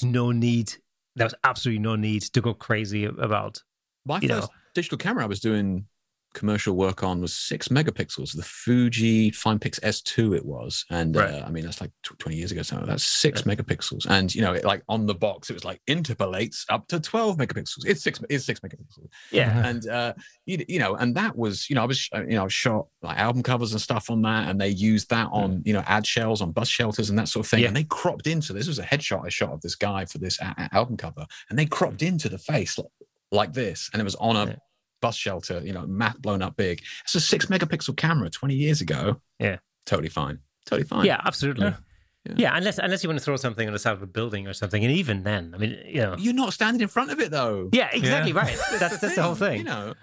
no need. There was absolutely no need to go crazy about. My first digital camera I was doing commercial work on was 6 megapixels. The Fuji FinePix S2 it was, and I mean that's like 20 years ago. So that's 6 megapixels, and you know, it, like on the box it was like interpolates up to 12 megapixels. It's six megapixels. Yeah, and you know, and that was, you know, I shot like album covers and stuff on that, and they used that on you know, ad shells on bus shelters and that sort of thing, and they cropped into this was a headshot I shot of this guy for this album cover, and they cropped into the face like this, and it was on a bus shelter, you know, mat blown up big. It's a 6 megapixel camera 20 years ago. Yeah. Totally fine. Yeah, absolutely. Yeah, unless you want to throw something on the side of a building or something. And even then, I mean, you know. You're not standing in front of it though. Yeah, exactly right. that's the whole thing. You know,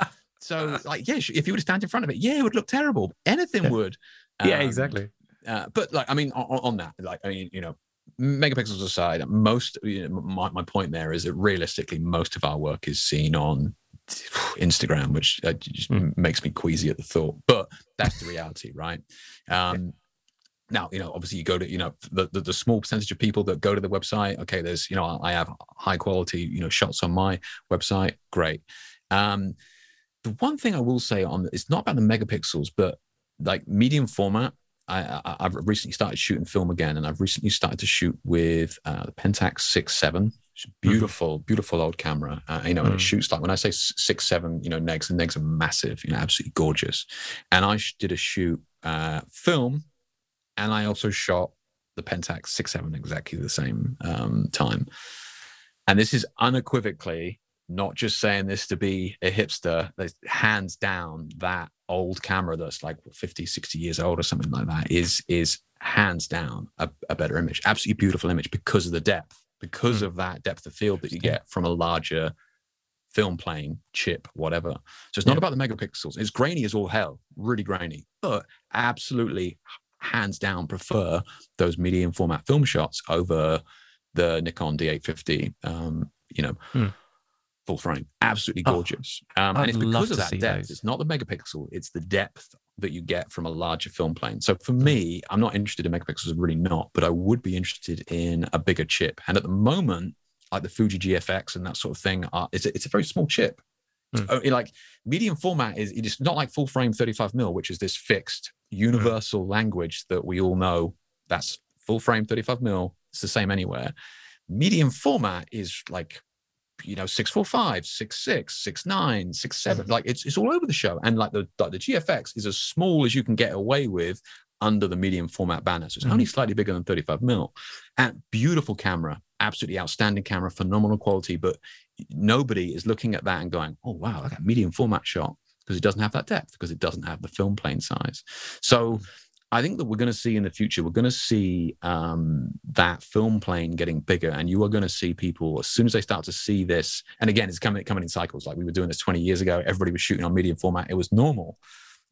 so like, yeah, if you were to stand in front of it, yeah, it would look terrible. Anything would. Yeah, exactly. But like, I mean, on that, like, I mean, you know, megapixels aside, most, you know, my point there is that realistically, most of our work is seen on Instagram, which just makes me queasy at the thought, but that's the reality, right? Now, you know, obviously you go to, you know, the small percentage of people that go to the website, okay, there's, you know, I have high quality, you know, shots on my website, great. The one thing I will say on, it's not about the megapixels, but like medium format, I've recently started shooting film again, and I've recently started to shoot with the Pentax 67. Beautiful old camera, you know, and it shoots like, when I say 6.7, you know, negs, the negs are massive, you know, absolutely gorgeous. And I did a shoot film, and I also shot the Pentax 67 exactly the same time. And this is unequivocally not just saying this to be a hipster. That's hands down, that old camera that's like 50, 60 years old or something like that is hands down a better image, absolutely beautiful image because of the depth. Because of that depth of field that you get from a larger film plane, chip, whatever. So it's not about the megapixels. It's grainy as all hell, really grainy, but absolutely hands down prefer those medium format film shots over the Nikon D850, you know, full frame. Absolutely gorgeous. And it's because of that depth. Those. It's not the megapixel, it's the depth that you get from a larger film plane. So for me, I'm not interested in megapixels, I'm really not, but I would be interested in a bigger chip. And at the moment, like the Fuji GFX and that sort of thing, it's a very small chip. It's like medium format is, it's not like full frame 35 mil, which is this fixed universal language that we all know. That's full frame 35 mil. It's the same anywhere. Medium format is like, you know, 6.45, 6.6, 6.9, 6.7. Like it's all over the show. And like the GFX is as small as you can get away with under the medium format banner. So it's only slightly bigger than 35 mil. And beautiful camera, absolutely outstanding camera, phenomenal quality. But nobody is looking at that and going, oh wow, like a medium format shot, because it doesn't have that depth, because it doesn't have the film plane size. So I think that we're going to see in the future, we're going to see that film plane getting bigger, and you are going to see people, as soon as they start to see this, and again, it's coming in cycles. Like we were doing this 20 years ago, everybody was shooting on medium format. It was normal,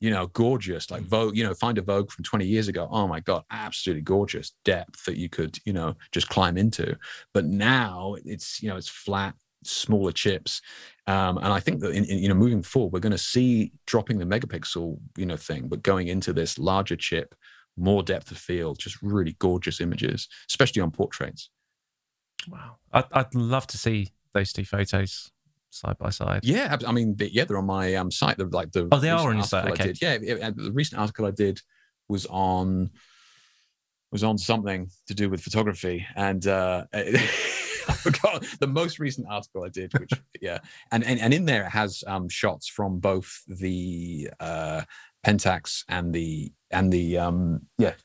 you know, gorgeous, like Vogue, you know, find a Vogue from 20 years ago. Oh my God, absolutely gorgeous depth that you could, you know, just climb into. But now it's, you know, it's flat, smaller chips. And I think that in, you know, moving forward, we're going to see dropping the megapixel, you know, thing, but going into this larger chip, more depth of field, just really gorgeous images, especially on portraits. Wow. I'd love to see those two photos side by side. Yeah, I mean, yeah, they're on my site. They're like the they are on your site. Okay. Yeah, the recent article I did was on something to do with photography, and I forgot the most recent article I did, which yeah, and in there it has shots from both the Pentax and the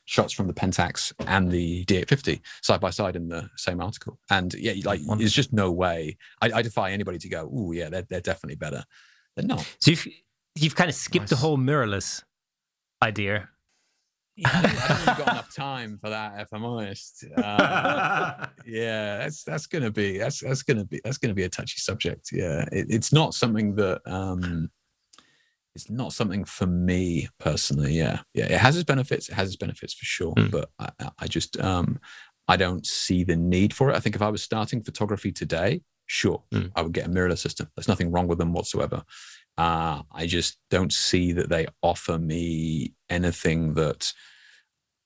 shots from the Pentax and the D850 side by side in the same article. And yeah, like there's just no way. I defy anybody to go, oh yeah, they're definitely better. They're not. So you've kind of skipped the whole mirrorless idea. Yeah, I don't think we've got enough time for that, if I'm honest. Yeah, that's gonna be a touchy subject. Yeah, it's not something that it's not something for me personally. Yeah, it has its benefits. It has its benefits for sure, but I just I don't see the need for it. I think if I was starting photography today, sure, I would get a mirrorless system. There's nothing wrong with them whatsoever. I just don't see that they offer me anything that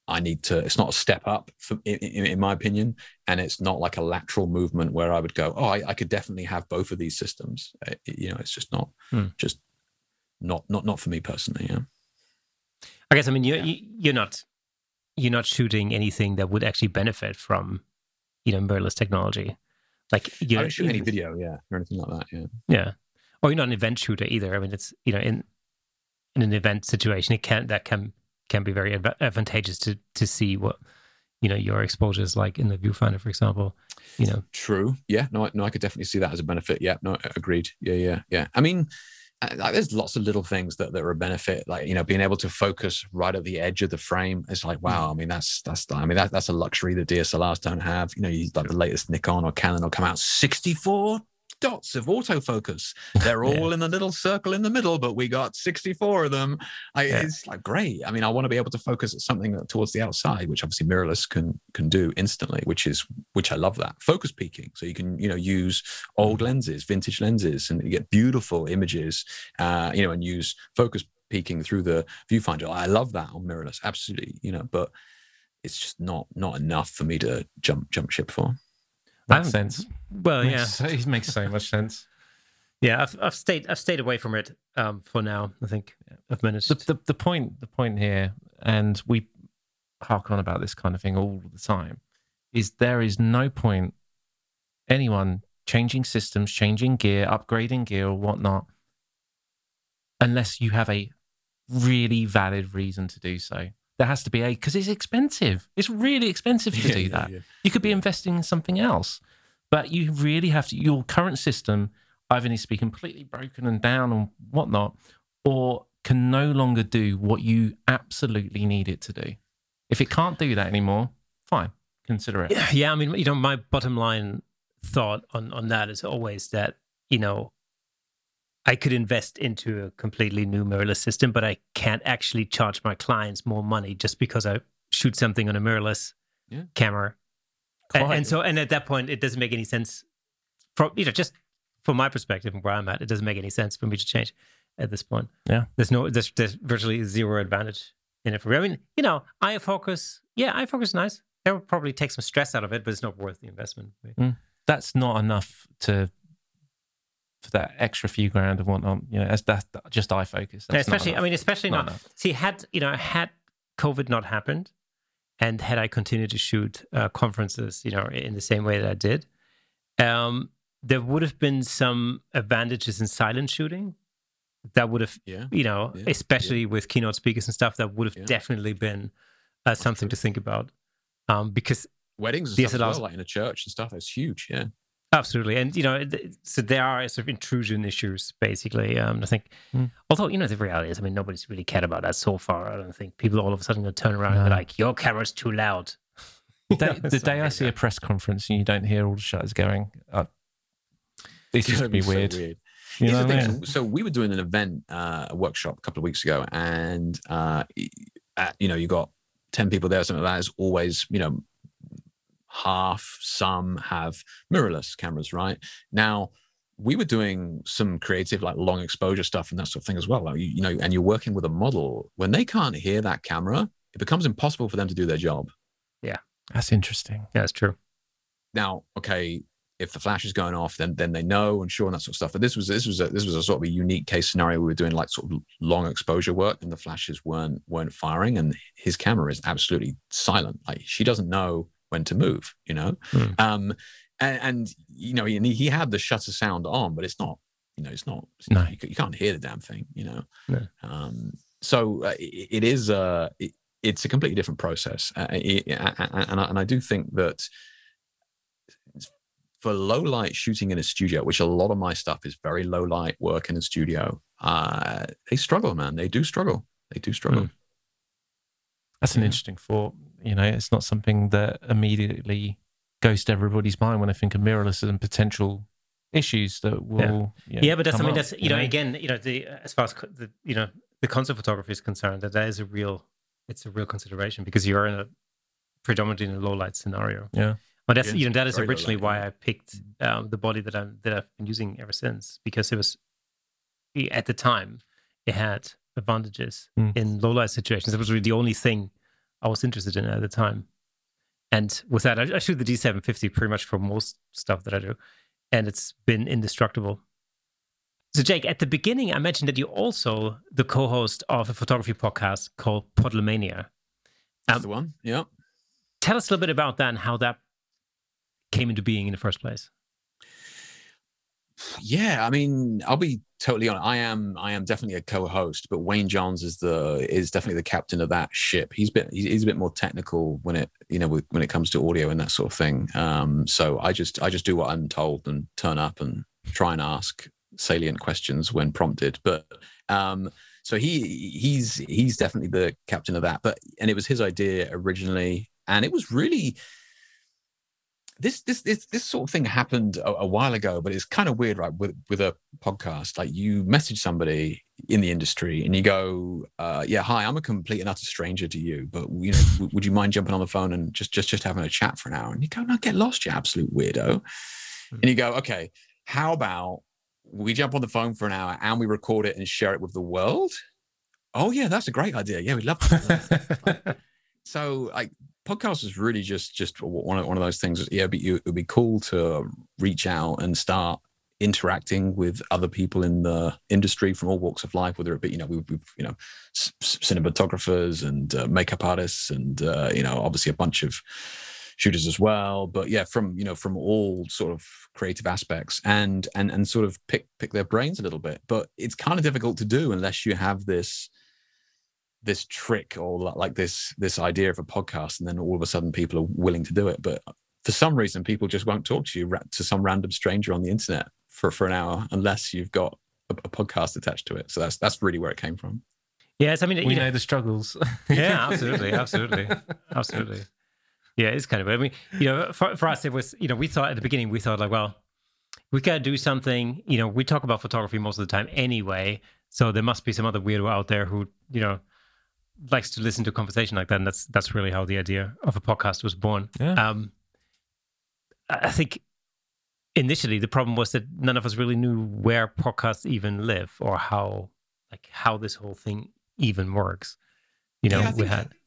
I need to. It's not a step up, in my opinion, and it's not like a lateral movement where I would go, oh, I could definitely have both of these systems. It's just not, not for me personally. Yeah. I guess. I mean, you're not shooting anything that would actually benefit from, mirrorless technology. Like you don't shoot any video, or anything like that. Yeah. Yeah. Or you're not an event shooter either. I mean, it's in an event situation, it can be very advantageous to see what your exposure is like in the viewfinder, for example. True. Yeah. No. I could definitely see that as a benefit. Yeah. No. Agreed. Yeah. I mean, there's lots of little things that are a benefit, like being able to focus right at the edge of the frame. It's like, wow. I mean, that's a luxury that DSLRs don't have. Like the latest Nikon or Canon will come out 64. Dots of autofocus. They're all in a little circle in the middle, but we got 64 of them. It's like great. I mean, I want to be able to focus at something towards the outside, which obviously mirrorless can do instantly, which I love that. Focus peaking. So you can, use old lenses, vintage lenses, and you get beautiful images, and use focus peaking through the viewfinder. I love that on mirrorless, absolutely, but it's just not enough for me to jump ship for. Makes sense. Well, it makes so much sense. Yeah, I've stayed away from it for now. I think I've managed the point here, and we hark on about this kind of thing all the time. Is there is no point anyone changing systems, changing gear, upgrading gear or whatnot, unless you have a really valid reason to do so. There has to be because it's expensive. It's really expensive to do that. Yeah. You could be investing in something else, but you really have to, your current system either needs to be completely broken and down and whatnot, or can no longer do what you absolutely need it to do. If it can't do that anymore, fine, consider it. Yeah, I mean, my bottom line thought on that is always that, I could invest into a completely new mirrorless system, but I can't actually charge my clients more money just because I shoot something on a mirrorless camera. And at that point, it doesn't make any sense from, just from my perspective and where I'm at, it doesn't make any sense for me to change at this point. Yeah. There's virtually zero advantage in it for me. I mean, eye focus, nice. That would probably take some stress out of it, but it's not worth the investment. That's not enough for that extra few grand and whatnot, that's just eye focus. Especially not enough. See, had COVID not happened, and had I continued to shoot conferences, in the same way that I did, there would have been some advantages in silent shooting. That would have, especially with keynote speakers and stuff, that would have definitely been something to think about. Because weddings and stuff, like in a church and stuff, it's huge. Yeah. Absolutely. And, so there are sort of intrusion issues, basically. I think, although, the reality is, I mean, nobody's really cared about that so far. I don't think people all of a sudden will turn around and be like, your camera's too loud. The day I see a press conference and you don't hear all the shutters going, this is going to be weird. So we were doing an event, a workshop a couple of weeks ago, and, you got 10 people there or something like that. It's always, some have mirrorless cameras, right? Now, we were doing some creative, like long exposure stuff and that sort of thing as well. Like, and you're working with a model. When they can't hear that camera, it becomes impossible for them to do their job. Yeah. That's interesting. Yeah, it's true. Now, okay, if the flash is going off, then they know, and sure, and that sort of stuff. But this was a sort of a unique case scenario. We were doing like sort of long exposure work, and the flashes weren't firing, and his camera is absolutely silent. Like, she doesn't know when to move, you know? Mm. And you know, he had the shutter sound on, but it's not, you can't hear the damn thing, you know? No. So it's a completely different process. And I do think that for low light shooting in a studio, which a lot of my stuff is very low light work in a studio, they struggle, man. They do struggle. Mm. That's an interesting thought. You know, it's not something that immediately goes to everybody's mind when I think of mirrorless and potential issues that will. Yeah, but that's something that's, you know, again, you know, as far as the, you know, the concert photography is concerned, that is a real consideration, because you're in a predominantly in a low light scenario. Yeah. But that's, you know, that is originally why I picked the body that I've been using ever since, because it was, at the time, it had advantages in low light situations. It was really the only thing I was interested in at the time. And with that, I shoot the D750 pretty much for most stuff that I do, and it's been indestructible. So Jake, at the beginning, I mentioned that you're also the co-host of a photography podcast called Podlomania. That's the one, yeah. Tell us a little bit about that and how that came into being in the first place. Yeah, I mean, I'll be totally honest. I am definitely a co-host, but Wayne Johns is definitely the captain of that ship. He's a bit more technical when it comes to audio and that sort of thing. So I just do what I'm told and turn up and try and ask salient questions when prompted. But so he's definitely the captain of that. And it was his idea originally, and it was really. This sort of thing happened a while ago, but it's kind of weird, right? With a podcast, like, you message somebody in the industry and you go, "Yeah, hi, I'm a complete and utter stranger to you, but you know, would you mind jumping on the phone and just having a chat for an hour?" And you go, "No, get lost, you absolute weirdo." Mm-hmm. And you go, "Okay, how about we jump on the phone for an hour and we record it and share it with the world?" "Oh yeah, that's a great idea. Yeah, we'd love to." So like. Podcast is really just one of those things. Yeah, but it would be cool to reach out and start interacting with other people in the industry from all walks of life, whether it be, you know, we've cinematographers and makeup artists and you know, obviously a bunch of shooters as well, but yeah, from all sort of creative aspects, and sort of pick their brains a little bit. But it's kind of difficult to do unless you have this trick or like this idea of a podcast, and then all of a sudden people are willing to do it. But for some reason, people just won't talk to you, to some random stranger on the internet for an hour, unless you've got a podcast attached to it. So that's really where it came from. Yes, I mean, you know the struggles. Yeah, absolutely. Yeah, it's kind of. I mean, you know, for us, it was, you know, we thought like, well, we gotta do something. You know, we talk about photography most of the time anyway, so there must be some other weirdo out there who, you know, likes to listen to a conversation like that, and that's really how the idea of a podcast was born. Yeah. I think initially the problem was that none of us really knew where podcasts even live, or how this whole thing even works. You know,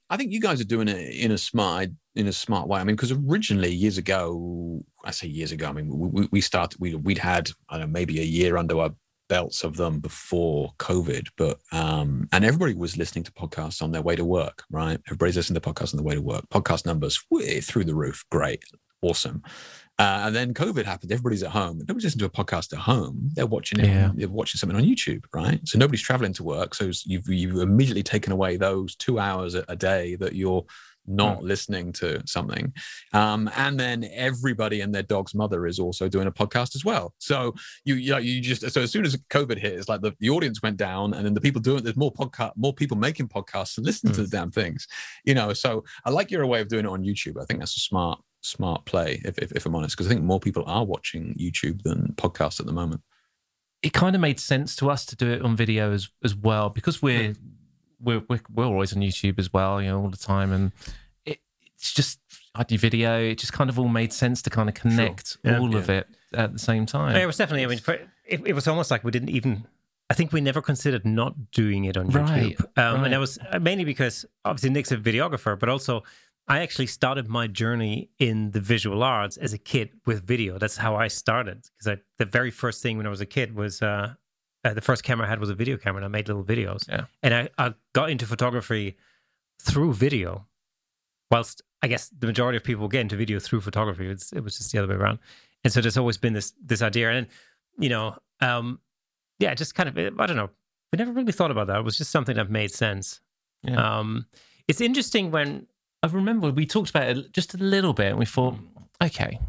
I think you guys are doing it in a smart way. I mean, because originally years ago. I mean, we'd had I don't know, maybe a year under our belts of them before COVID, but and everybody was listening to podcasts on their way to work, right? Everybody's listening to podcasts on the way to work. Podcast numbers through the roof, great, awesome. And then COVID happened. Everybody's at home. Nobody's listening to a podcast at home. They're watching it. Yeah. They're watching something on YouTube, right? So nobody's traveling to work. So you've immediately taken away those 2 hours a day that you're not listening to something. And then everybody and their dog's mother is also doing a podcast as well. So you as soon as COVID hit, it's like the audience went down, and then the people doing, there's more people making podcasts and listening to the damn things, you know? So I like your way of doing it on YouTube. I think that's a smart play, if I'm honest, because I think more people are watching YouTube than podcasts at the moment. It kind of made sense to us to do it on video as well, because we're always on YouTube as well, you know, all the time. And it's just, I do video. It just kind of all made sense to kind of connect all of it at the same time. It was definitely, I mean, it was almost like we didn't even I think we never considered not doing it on YouTube. Right. And that was mainly because obviously Nik's a videographer, but also I actually started my journey in the visual arts as a kid with video. That's how I started. Because the very first thing when I was a kid was the first camera I had was a video camera, and I made little videos. Yeah. And I got into photography through video, whilst I guess the majority of people get into video through photography. It was just the other way around. And so there's always been this idea. And, you know, just kind of, I don't know. We never really thought about that. It was just something that made sense. Yeah. It's interesting when... I remember we talked about it just a little bit and we thought, okay,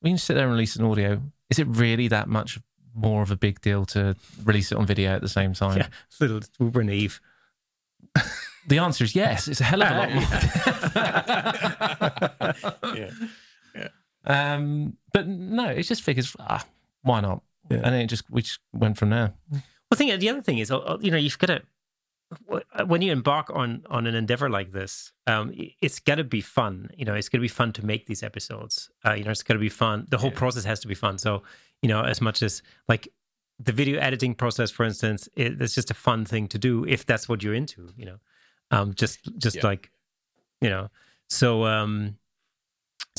we can sit there and release an audio. Is it really that much more of a big deal to release it on video at the same time? Yeah, it's a little super naive. The answer is yes. It's a hell of a lot more. Yeah. Yeah. But no, it just figures, why not? Yeah. And then we just went from there. Well, the other thing is, you know, you've got to, when you embark on an endeavor like this, it's got to be fun. You know, it's going to be fun to make these episodes. You know, it's going to be fun. The whole process has to be fun. So, you know, as much as like the video editing process, for instance, it's just a fun thing to do if that's what you're into, you know, like, you know, so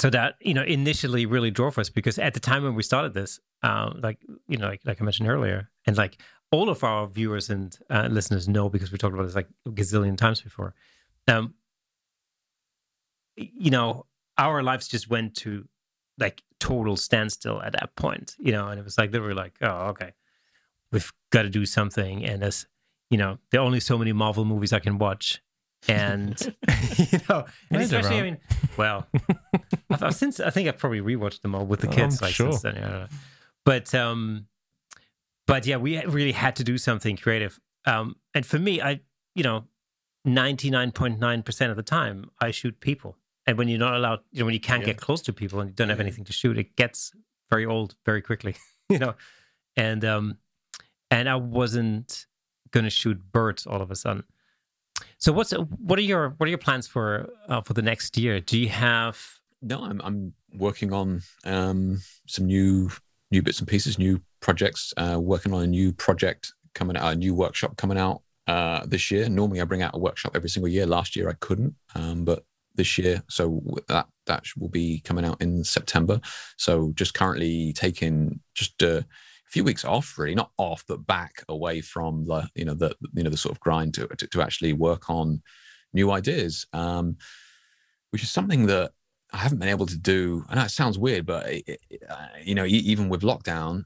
that, you know, initially really drove us, because at the time when we started this, like I mentioned earlier, and like, all of our viewers and listeners know, because we talked about this like a gazillion times before. You know, our lives just went to like total standstill at that point, you know, and it was like, they were like, oh, okay, we've got to do something. And as you know, there are only so many Marvel movies I can watch. And, you know, and especially, I mean, well, I think I've probably rewatched them all with the kids. I'm like, sure. Since then, yeah. But yeah, we really had to do something creative. And for me, 99.9% of the time, I shoot people. And when you're not allowed, you know, when you can't get close to people and you don't have anything to shoot, it gets very old very quickly, you know. And I wasn't going to shoot birds all of a sudden. So what are your plans for the next year? Do you have? No, I'm working on some new bits and pieces, new projects, working on a new project coming out, a new workshop coming out this year. Normally I bring out a workshop every single year. Last year I couldn't, but this year, so that will be coming out in September. So just currently taking just a few weeks off, really, not off, but back away from the sort of grind to actually work on new ideas, which is something that I haven't been able to do. I know it sounds weird, but even with lockdown,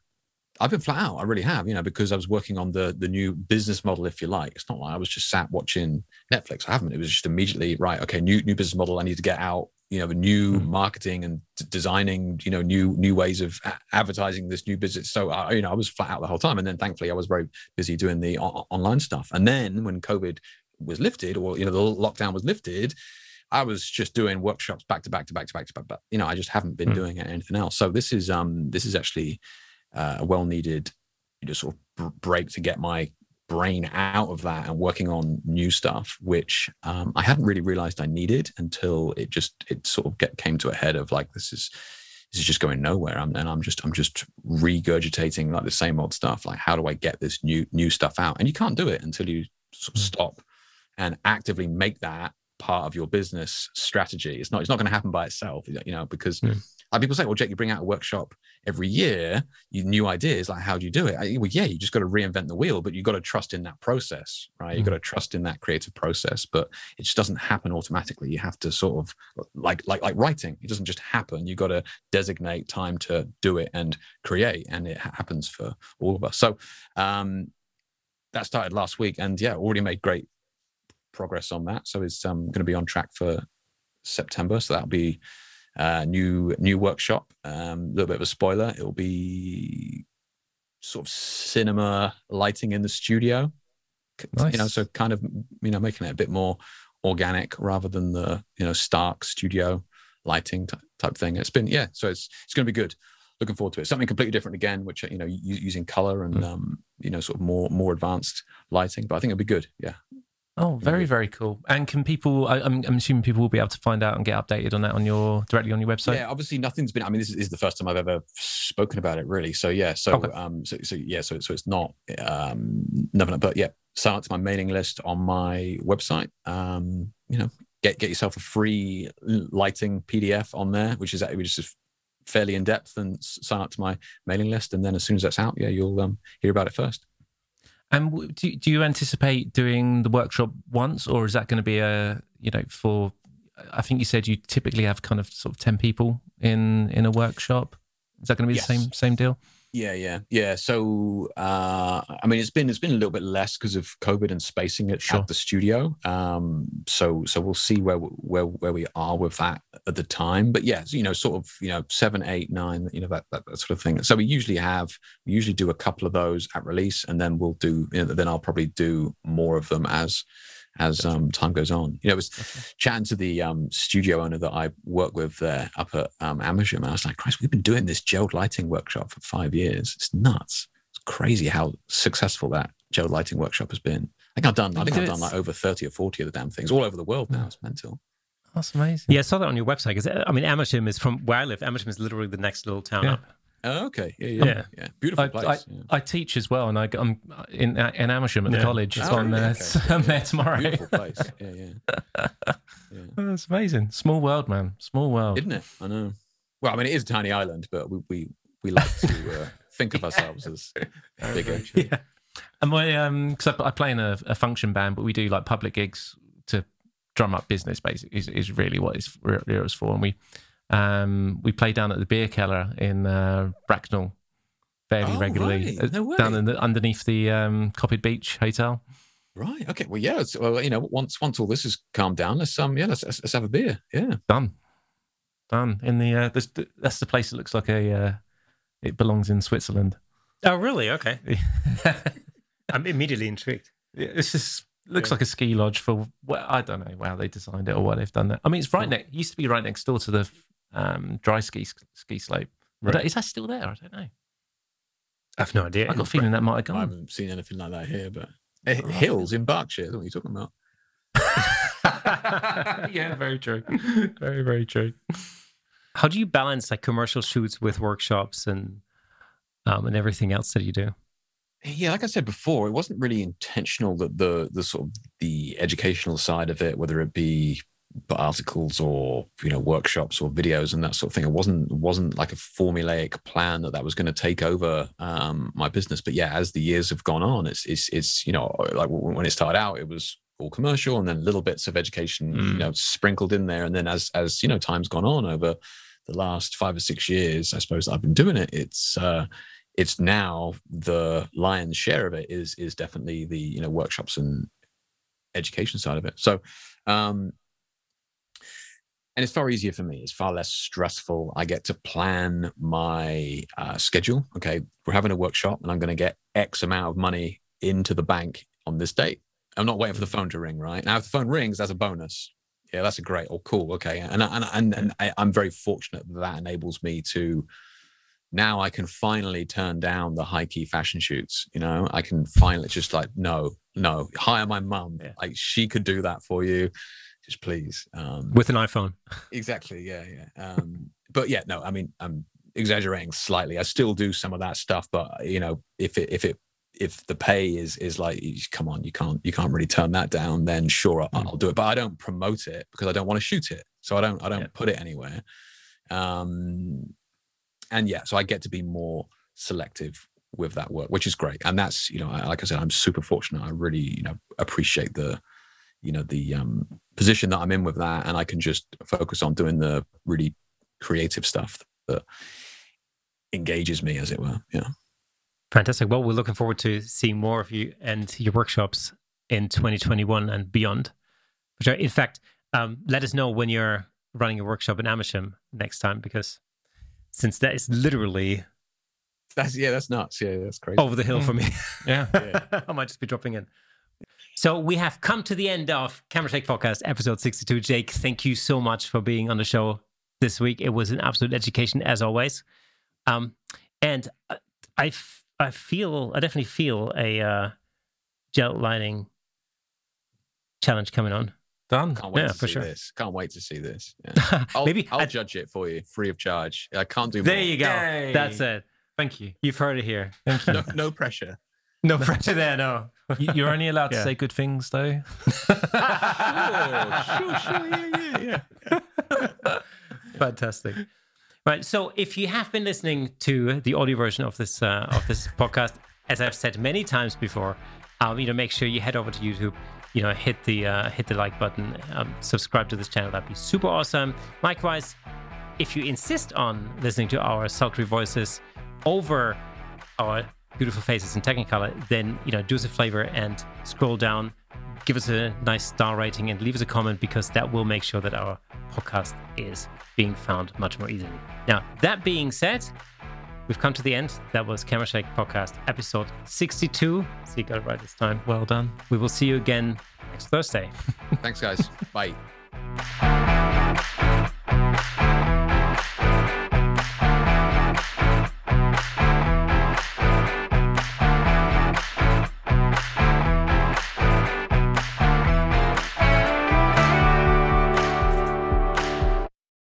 I've been flat out. I really have, you know, because I was working on the new business model, if you like. It's not like I was just sat watching Netflix. I haven't. It was just immediately, right, okay, new business model. I need to get out, you know, new marketing and designing, you know, new ways of advertising this new business. So, I was flat out the whole time. And then thankfully I was very busy doing the online stuff. And then when COVID was lifted, or, you know, the lockdown was lifted, I was just doing workshops back to back. But, you know, I just haven't been doing anything else. So this is actually a well-needed, you know, sort of break to get my brain out of that and working on new stuff, which I hadn't really realized I needed until it sort of came to a head of like, this is just going nowhere. I'm just regurgitating like the same old stuff. Like, how do I get this new stuff out? And you can't do it until you sort of stop and actively make that part of your business strategy. It's not going to happen by itself, you know, because people say, well, Jake, you bring out a workshop every year, new ideas, like, how do you do it? You just got to reinvent the wheel, but you've got to trust in that process, right? You've got to trust in that creative process, but it just doesn't happen automatically. You have to sort of, like writing, it doesn't just happen. You've got to designate time to do it and create, and it happens for all of us. So that started last week, and already made great progress on that. So it's going to be on track for September. So that'll be new workshop. Little bit of a spoiler. It'll be sort of cinema lighting in the studio. Nice. You know, so kind of, you know, making it a bit more organic rather than the, you know, stark studio lighting type thing. It's been, so it's going to be good. Looking forward to it. Something completely different again, which, you know, using color and, you know, sort of more advanced lighting, but I think it'll be good. Yeah. Oh, very, very cool. And can people, I'm assuming people will be able to find out and get updated on that on your, directly on your website? Yeah, obviously nothing's been, I mean, this is the first time I've ever spoken about it really. So yeah, so, okay. So it's not, nothing, but yeah, sign up to my mailing list on my website. You know, get yourself a free lighting PDF on there, which is fairly in depth, and sign up to my mailing list. And then as soon as that's out, yeah, you'll hear about it first. And do you anticipate doing the workshop once, or is that going to be a, you know, for, I think you said you typically have kind of sort of 10 people in a workshop. Is that going to be the same deal? Yeah. So, I mean, it's been a little bit less because of COVID and spacing it at the studio. So we'll see where we are with that at the time. But yeah, you know, sort of, you know, 7, 8, 9, you know, that sort of thing. So we usually do a couple of those at release, and then we'll do, you know, then I'll probably do more of them as time goes on. You know, I was chatting to the studio owner that I work with there up at Amersham, and I was like, Christ, we've been doing this gelled lighting workshop for 5 years. It's nuts. It's crazy how successful that gelled lighting workshop has been. I've done like over 30 or 40 of the damn things all over the world now. It's mental. That's amazing. Yeah, I saw that on your website. Because I mean, Amersham is, from where I live, Amersham is literally the next little town up. Oh, okay. Yeah. Beautiful place. I teach as well, and I'm in Amersham at the college. I'm there tomorrow. Beautiful place. Yeah. Oh, that's amazing. Small world, man. Small world, isn't it? I know. Well, I mean, it is a tiny island, but we like to think of ourselves as bigger. Yeah. And my because I play in a function band, but we do like public gigs to drum up business. Basically, is really what it's for, and we. We play down at the beer cellar in Bracknell fairly regularly. Right. No way. Down underneath the Copped Beach Hotel. Right. Okay. Well, yeah. Well, you know, once all this is calmed down, let's have a beer. Yeah. Done. In the that's the place that looks like it belongs in Switzerland. Oh, really? Okay. I'm immediately intrigued. Yeah, it's just. Looks like a ski lodge for, well, I don't know how they designed it or why they've done that. I mean, it's used to be right next door to the dry ski slope. Right. Is that still there? I don't know. I have no idea. I've got a feeling that might have gone. I haven't seen anything like that here, but hills in Berkshire, that's what you're talking about. Yeah, very true. Very, very true. How do you balance like commercial shoots with workshops and everything else that you do? Yeah, like I said before, it wasn't really intentional that the sort of the educational side of it, whether it be articles or, you know, workshops or videos and that sort of thing, it wasn't like a formulaic plan that was going to take over my business. But yeah, as the years have gone on, it's you know, like when it started out, it was all commercial and then little bits of education, you know, sprinkled in there. And then as you know, time's gone on over the last 5 or 6 years, I suppose, that I've been doing it. It's now the lion's share of it is definitely the, you know, workshops and education side of it. So, and it's far easier for me. It's far less stressful. I get to plan my schedule. Okay, we're having a workshop and I'm going to get X amount of money into the bank on this date. I'm not waiting for the phone to ring, right? Now, if the phone rings, that's a bonus. Yeah, that's a great or cool. Okay. And I'm very fortunate that enables me to, now I can finally turn down the high key fashion shoots. You know, I can finally just like, no, hire my mum. Yeah. Like she could do that for you. Just please. With an iPhone. Exactly. Yeah. But yeah, no, I mean, I'm exaggerating slightly. I still do some of that stuff, but you know, if the pay is like, come on, you can't really turn that down, then sure, I'll do it. But I don't promote it because I don't want to shoot it. So I don't put it anywhere. And yeah, so I get to be more selective with that work, which is great. And that's, you know, like I said, I'm super fortunate. I really, you know, appreciate the, you know, the position that I'm in with that. And I can just focus on doing the really creative stuff that engages me, as it were. Yeah. Fantastic. Well, we're looking forward to seeing more of you and your workshops in 2021 and beyond. Which are, in fact, let us know when you're running a workshop in Amersham next time, because... since that is literally... that's nuts. Yeah, that's crazy. Over the hill for me. Yeah. I might just be dropping in. So we have come to the end of Camera Shake Podcast, episode 62. Jake, thank you so much for being on the show this week. It was an absolute education, as always. And I definitely feel a gel lining challenge coming on. Done. Can't wait to see this. Can't wait to see this. Yeah. I'll judge it for you, free of charge. I can't do more. There you go. Yay. That's it. Thank you. You've heard it here. Thank you. No pressure. No pressure there, no. You're only allowed to say good things, though. Sure. Fantastic. Right, so if you have been listening to the audio version of this podcast, as I've said many times before, make sure you head over to YouTube, hit the like button, subscribe to this channel. That'd be super awesome. Likewise, if you insist on listening to our sultry voices over our beautiful faces in Technicolor, then do us a favor and scroll down, give us a nice star rating, and leave us a comment, because that will make sure that our podcast is being found much more easily. Now, that being said, we've come to the end. That was Camera Shake Podcast episode 62. So you got it right this time. Well done. We will see you again next Thursday. Thanks, guys. Bye.